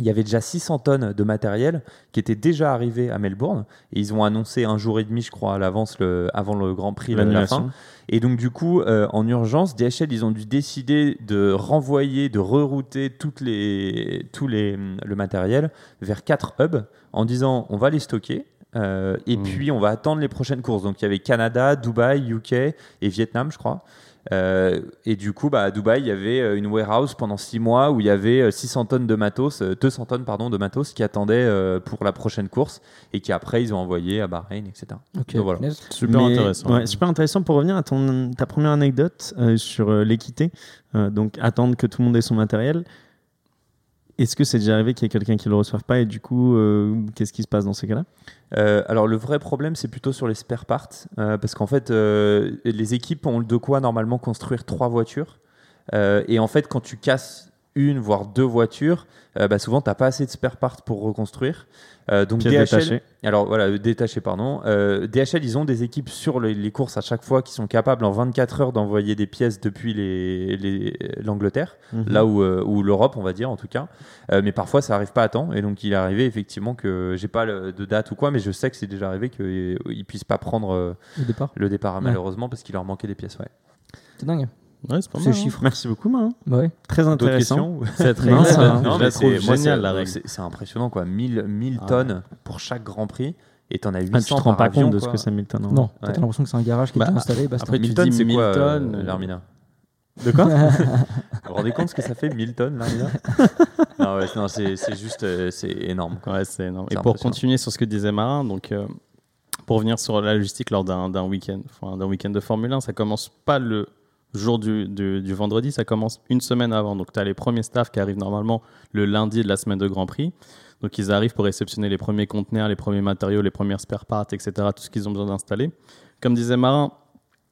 il y avait déjà six cents tonnes de matériel qui était déjà arrivé à Melbourne. Et ils ont annoncé un jour et demi, je crois, à l'avance, le, avant le Grand Prix, l'annulation. La fin. Et donc, du coup, euh, en urgence, D H L, ils ont dû décider de renvoyer, de rerouter toutes les, tous les, le matériel vers quatre hubs en disant on va les stocker. Euh, et mmh. puis, on va attendre les prochaines courses. Donc, il y avait Canada, Dubaï, U K et Vietnam, je crois. Euh, et du coup, bah, à Dubaï, il y avait une warehouse pendant six mois où il y avait six cents tonnes de matos, deux cents tonnes pardon, de matos qui attendaient euh, pour la prochaine course et qui après ils ont envoyé à Bahreïn, et cetera. Okay. Donc, voilà. Super Mais, intéressant. Ouais, super intéressant. Pour revenir à ton, ta première anecdote euh, sur euh, l'équité, euh, donc attendre que tout le monde ait son matériel. Est-ce que c'est déjà arrivé qu'il y ait quelqu'un qui ne le reçoive pas et du coup, euh, qu'est-ce qui se passe dans ces cas-là ? euh, Alors, le vrai problème, c'est plutôt sur les spare parts euh, parce qu'en fait, euh, les équipes ont de quoi normalement construire trois voitures euh, et en fait, quand tu casses une, voire deux voitures, euh, bah souvent, tu n'as pas assez de spare parts pour reconstruire. Euh, donc D H L, détachée. Alors, voilà, détachée, pardon. Euh, D H L, ils ont des équipes sur les, les courses à chaque fois qui sont capables en vingt-quatre heures d'envoyer des pièces depuis les, les, l'Angleterre, mm-hmm. là où, euh, où l'Europe, on va dire en tout cas. Euh, mais parfois, ça n'arrive pas à temps. Et donc, il est arrivé effectivement que je n'ai pas le, de date ou quoi, mais je sais que c'est déjà arrivé qu'ils ne puissent pas prendre euh, le départ, le départ ouais. malheureusement, parce qu'il leur manquait des pièces. Ouais. C'est dingue. Ouais, c'est pas mal, hein. Merci beaucoup, Marin. Bah ouais. Très intéressant. C'est très non, ça, non, non, mais c'est génial, c'est, la règle. C'est, c'est impressionnant, quoi. mille, mille ah, tonnes ouais. pour chaque Grand Prix. Et t'en as huit cents ah, tu te rends pas avion, compte de quoi. Ce que c'est mille tonnes. Non, non. Ouais. T'as l'impression que c'est un garage qui bah, est installé. Bah, après, tu tonnes, dis mille tonnes, euh, l'Armina. De quoi ? Vous vous rendez compte ce que ça fait mille tonnes, l'Armina ? Non, ouais, non c'est, c'est juste euh, c'est énorme, quoi. Ouais, c'est énorme. Et pour continuer sur ce que disait Marin, donc. Euh, pour revenir sur la logistique lors d'un, d'un week-end, enfin, d'un week-end de Formule un, ça commence pas le jour du, du, du vendredi, ça commence une semaine avant. Donc, tu as les premiers staffs qui arrivent normalement le lundi de la semaine de Grand Prix. Donc, ils arrivent pour réceptionner les premiers conteneurs, les premiers matériaux, les premières spare parts, et cetera, tout ce qu'ils ont besoin d'installer. Comme disait Marin,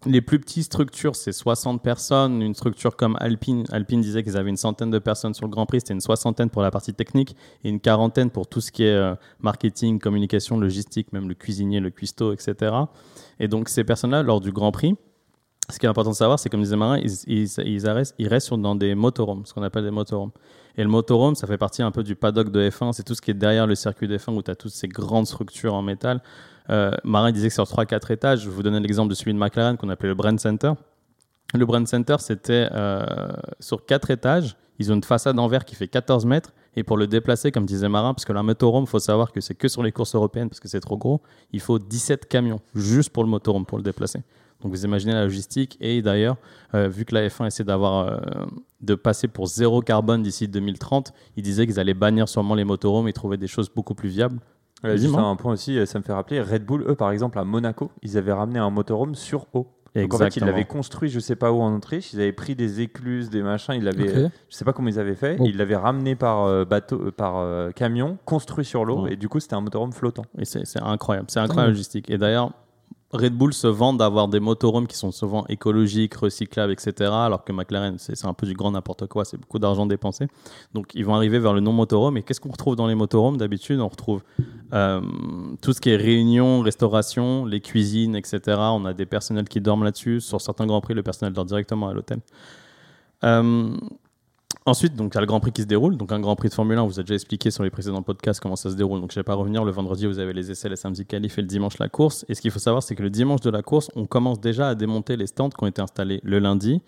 les plus petites structures, c'est soixante personnes. Une structure comme Alpine, Alpine disait qu'ils avaient une centaine de personnes sur le Grand Prix. C'était une soixantaine pour la partie technique et une quarantaine pour tout ce qui est euh, marketing, communication, logistique, même le cuisinier, le cuistot, et cetera. Et donc, ces personnes-là, lors du Grand Prix, ce qui est important de savoir, c'est comme disait Marin, ils, ils, ils, restent, ils restent dans des motorhomes, ce qu'on appelle des motorhomes. Et le motorhome, ça fait partie un peu du paddock de F un. C'est tout ce qui est derrière le circuit de F un où tu as toutes ces grandes structures en métal. Euh, Marin disait que sur trois à quatre étages, je vais vous donner l'exemple de celui de McLaren qu'on appelait le Brand Center. Le Brand Center, c'était euh, sur quatre étages. Ils ont une façade en verre qui fait quatorze mètres. Et pour le déplacer, comme disait Marin, parce que le motorhome, il faut savoir que c'est que sur les courses européennes parce que c'est trop gros, il faut dix-sept camions juste pour le motorhome pour le déplacer. Donc, vous imaginez la logistique. Et d'ailleurs, euh, vu que la F un essaie d'avoir, euh, de passer pour zéro carbone d'ici deux mille trente, ils disaient qu'ils allaient bannir sûrement les motorhomes et trouver des choses beaucoup plus viables. Ouais, juste un point aussi, ça me fait rappeler, Red Bull, eux, par exemple, à Monaco, ils avaient ramené un motorhome sur eau. Donc, exactement. En fait, ils l'avaient construit, je ne sais pas où, en Autriche. Ils avaient pris des écluses, des machins. Ils l'avaient, okay. Je ne sais pas comment ils avaient fait. Oh. Ils l'avaient ramené par, euh, bateau, euh, par euh, camion, construit sur l'eau. Ouais. Et du coup, c'était un motorhome flottant. Et c'est, c'est incroyable. C'est incroyable la ouais. logistique. Et d'ailleurs, Red Bull se vante d'avoir des motorhomes qui sont souvent écologiques, recyclables, et cetera. Alors que McLaren, c'est, c'est un peu du grand n'importe quoi, c'est beaucoup d'argent dépensé. Donc, ils vont arriver vers le non-motorhome. Et qu'est-ce qu'on retrouve dans les motorhomes d'habitude ? On retrouve euh, tout ce qui est réunion, restauration, les cuisines, et cetera. On a des personnels qui dorment là-dessus. Sur certains Grands Prix, le personnel dort directement à l'hôtel. Euh, Ensuite, donc, il y a le Grand Prix qui se déroule. Donc, un Grand Prix de Formule un, on vous a déjà expliqué sur les précédents podcasts comment ça se déroule. Donc, je ne vais pas revenir. Le vendredi, vous avez les essais, le samedi qualif et le dimanche, la course. Et ce qu'il faut savoir, c'est que le dimanche de la course, on commence déjà à démonter les stands qui ont été installés le lundi.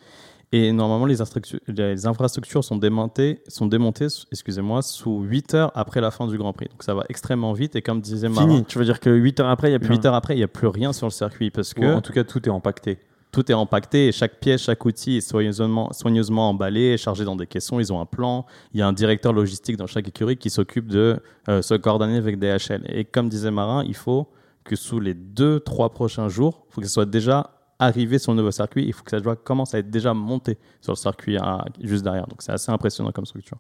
Et normalement, les, instructu- les infrastructures sont démontées, sont démontées excusez-moi, sous huit heures après la fin du Grand Prix. Donc, ça va extrêmement vite. Et comme disait Marin... Fini. Tu veux dire que huit heures après, il n'y a plus huit heures après, il n'y a plus rien sur le circuit. Parce que... En tout cas, tout est empaqueté. Tout est empaqueté et chaque pièce, chaque outil est soigneusement, soigneusement emballé, chargé dans des caissons. Ils ont un plan. Il y a un directeur logistique dans chaque écurie qui s'occupe de euh, se coordonner avec D H L. Et comme disait Marin, il faut que sous les deux, trois prochains jours, il faut que ce soit déjà arrivé sur le nouveau circuit. Il faut que ça doit, commence à être déjà monté sur le circuit à, juste derrière. Donc, c'est assez impressionnant comme structure.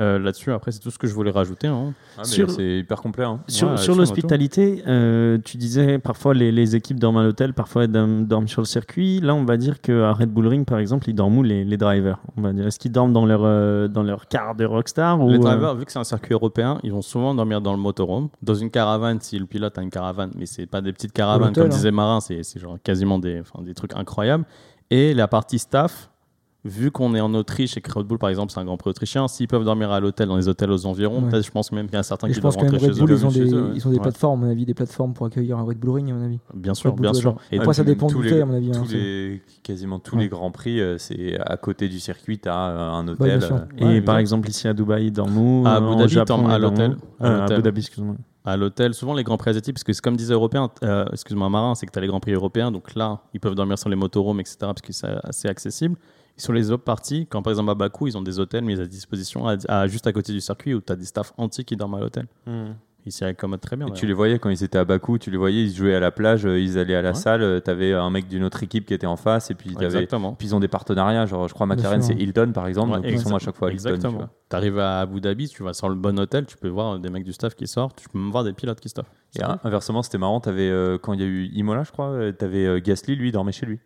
Euh, là-dessus, après, c'est tout ce que je voulais rajouter. Hein. Ah, sur, c'est hyper complet. Hein. Sur, ouais, sur l'hospitalité, euh, tu disais parfois les, les équipes dorment à l'hôtel, parfois elles dorment, dorment sur le circuit. Là, on va dire qu'à Red Bull Ring, par exemple, ils dorment où les, les drivers on va dire. Est-ce qu'ils dorment dans leur, euh, dans leur car de rockstar ou, Les drivers, euh... vu que c'est un circuit européen, ils vont souvent dormir dans le motorhome, dans une caravane, si le pilote a une caravane. Mais ce n'est pas des petites caravanes. L'hôtel, comme hein. disait Marin, c'est, c'est genre quasiment des, des trucs incroyables. Et la partie staff... Vu qu'on est en Autriche et que Red Bull, par exemple, c'est un Grand Prix autrichien, s'ils peuvent dormir à l'hôtel, dans les hôtels aux environs, ouais. peut-être, je pense même qu'il y a certains et qui doivent rentrer chez eux. Je pense que Red Bull, ils ont des, eux, ils ont des ouais. plateformes, à mon avis, des plateformes pour accueillir un Red Bull Ring, à mon avis. Bien sûr, bien sûr. Et après, ça dépend du thé, à mon avis. Tous hein, les, quasiment tous ouais. les Grands Prix, c'est à côté du circuit, tu as un hôtel. Bah, et ouais, par exemple, ici à Dubaï, ils dorment où ? À Abu Dhabi, ils dorment à l'hôtel. À Abu Dhabi, excuse-moi. à l'hôtel, souvent les Grands Prix asiatiques, parce que c'est comme disait Européen, euh, excuse-moi Marin, c'est que tu as les Grands Prix européens, donc là, ils peuvent dormir sur les motorhomes, et cetera, parce que c'est assez accessible. Et sur les autres parties, quand par exemple à Bakou, ils ont des hôtels mis à disposition à, à, juste à côté du circuit, où tu as des staffs entiers qui dorment à l'hôtel. Mmh. Ils s'y accommodent très bien. Et tu les voyais quand ils étaient à Bakou, tu les voyais, ils jouaient à la plage, ils allaient à la ouais. salle, tu avais un mec d'une autre équipe qui était en face, et puis, t'avais, puis ils ont des partenariats, genre je crois McLaren, c'est Hilton par exemple, ouais, donc exactement. Ils sont à chaque fois à Hilton. Tu arrives à Abu Dhabi, tu vas sur le bon hôtel, tu peux voir des mecs du staff qui sortent, tu peux même voir des pilotes qui sortent. Et hein, inversement, c'était marrant, t'avais, euh, quand il y a eu Imola, je crois, tu avais euh, Gasly, lui, il dormait chez lui.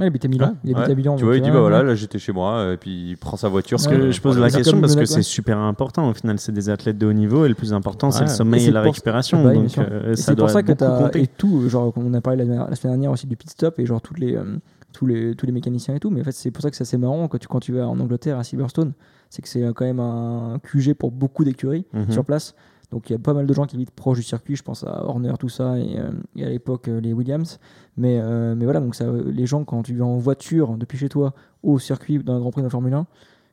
Ah, il habitait Milan. Ah, il habitait ouais. Milan. Tu vois, il dit bah voilà, là j'étais chez moi, et puis il prend sa voiture. Parce ouais, que je pose la question parce que c'est super important. Au final, c'est des athlètes de haut niveau, et le plus important, ouais, c'est le sommeil et, et la récupération. Bah, donc, euh, et ça c'est doit pour ça que t'as et tout. Genre, on a parlé la, la semaine dernière aussi du pit stop et genre toutes les, euh, tous les tous les mécaniciens et tout. Mais en fait, c'est pour ça que c'est assez marrant quand tu quand tu vas en Angleterre à Silverstone, c'est que c'est quand même un Q G pour beaucoup d'écuries mm-hmm. sur place. Donc il y a pas mal de gens qui habitent proche du circuit, je pense à Horner, tout ça, et, euh, et à l'époque euh, les Williams. Mais, euh, mais voilà, donc ça, les gens, quand tu vas en voiture depuis chez toi au circuit d'un Grand Prix de la Formule un,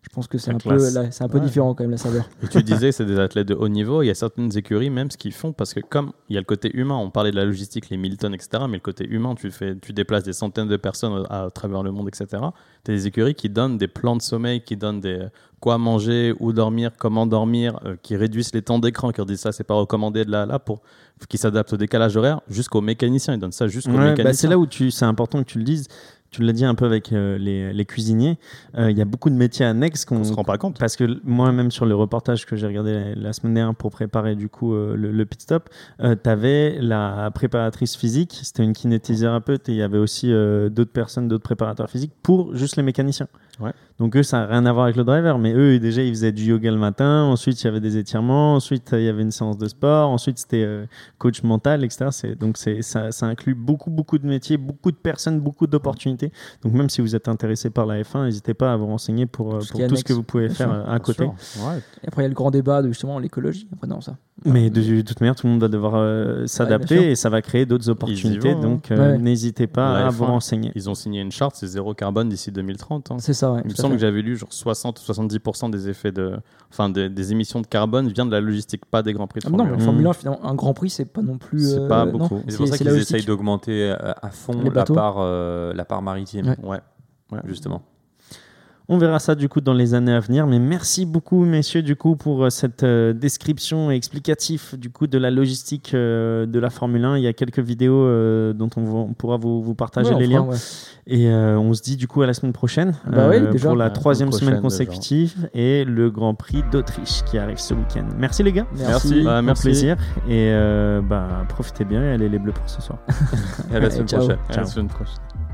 je pense que c'est la un classe. peu, la, c'est un peu ouais. différent quand même la saveur. Et tu disais c'est des athlètes de haut niveau, il y a certaines écuries même ce qu'ils font, parce que comme il y a le côté humain, on parlait de la logistique, les Hamilton, et cetera, mais le côté humain, tu, fais, tu déplaces des centaines de personnes à, à travers le monde, et cetera. Tu as des écuries qui donnent des plans de sommeil, qui donnent des quoi manger, où dormir, comment dormir, euh, qui réduisent les temps d'écran, qui disent ça c'est pas recommandé de là à là, pour, qui s'adaptent au décalage horaire jusqu'aux mécaniciens, ils donnent ça jusqu'aux ouais, mécaniciens. Bah c'est là où tu, c'est important que tu le dises. Tu l'as dit un peu avec euh, les, les cuisiniers. Il euh, y a beaucoup de métiers annexes qu'on ne se rend pas compte. Parce que moi-même, sur le reportage que j'ai regardé la, la semaine dernière pour préparer du coup, euh, le, le pit stop, euh, tu avais la préparatrice physique, c'était une kinésithérapeute, et il y avait aussi euh, d'autres personnes, d'autres préparateurs physiques pour juste les mécaniciens. Ouais. Donc eux, ça n'a rien à voir avec le driver, mais eux, déjà, ils faisaient du yoga le matin, ensuite, il y avait des étirements, ensuite, il y avait une séance de sport, ensuite, c'était euh, coach mental, et cetera. C'est, donc c'est, ça, ça inclut beaucoup, beaucoup de métiers, beaucoup de personnes, beaucoup d'opportunités. Donc même si vous êtes intéressé par la F un, n'hésitez pas à vous renseigner pour, pour tout annexe. Ce que vous pouvez bien faire sûr, à côté. Ouais. Et après il y a le grand débat de justement l'écologie. Après non ça. Mais de, de toute manière tout le monde va devoir euh, s'adapter ouais, et ça va créer d'autres opportunités. Vont, donc ouais. euh, n'hésitez pas la à F un, vous renseigner. Ils ont signé une charte, c'est zéro carbone d'ici deux mille trente. Hein. C'est ça. Ouais, il me semble fait. que j'avais lu genre soixante à soixante-dix pour cent des effets de, enfin des, des émissions de carbone viennent de la logistique, pas des grands prix. De ah, non, mais mmh. Formule un finalement un grand prix c'est pas non plus. C'est euh, pas beaucoup. Non, c'est, c'est pour ça qu'ils essayent d'augmenter à fond la part la part maritime. Ouais. Ouais. ouais, justement. On verra ça du coup dans les années à venir, mais merci beaucoup messieurs du coup pour cette euh, description et explicatif du coup de la logistique euh, de la Formule un. Il y a quelques vidéos euh, dont on, vous, on pourra vous, vous partager ouais, les liens. Fera, ouais. Et euh, on se dit du coup à la semaine prochaine bah euh, oui, déjà. pour la troisième la semaine consécutive et le Grand Prix d'Autriche qui arrive ce week-end. Merci les gars. Merci. Merci. Merci. Plaisir. Et euh, bah profitez bien et allez les Bleus pour ce soir. Et à la semaine et ciao. prochaine. Ciao. À la semaine prochaine.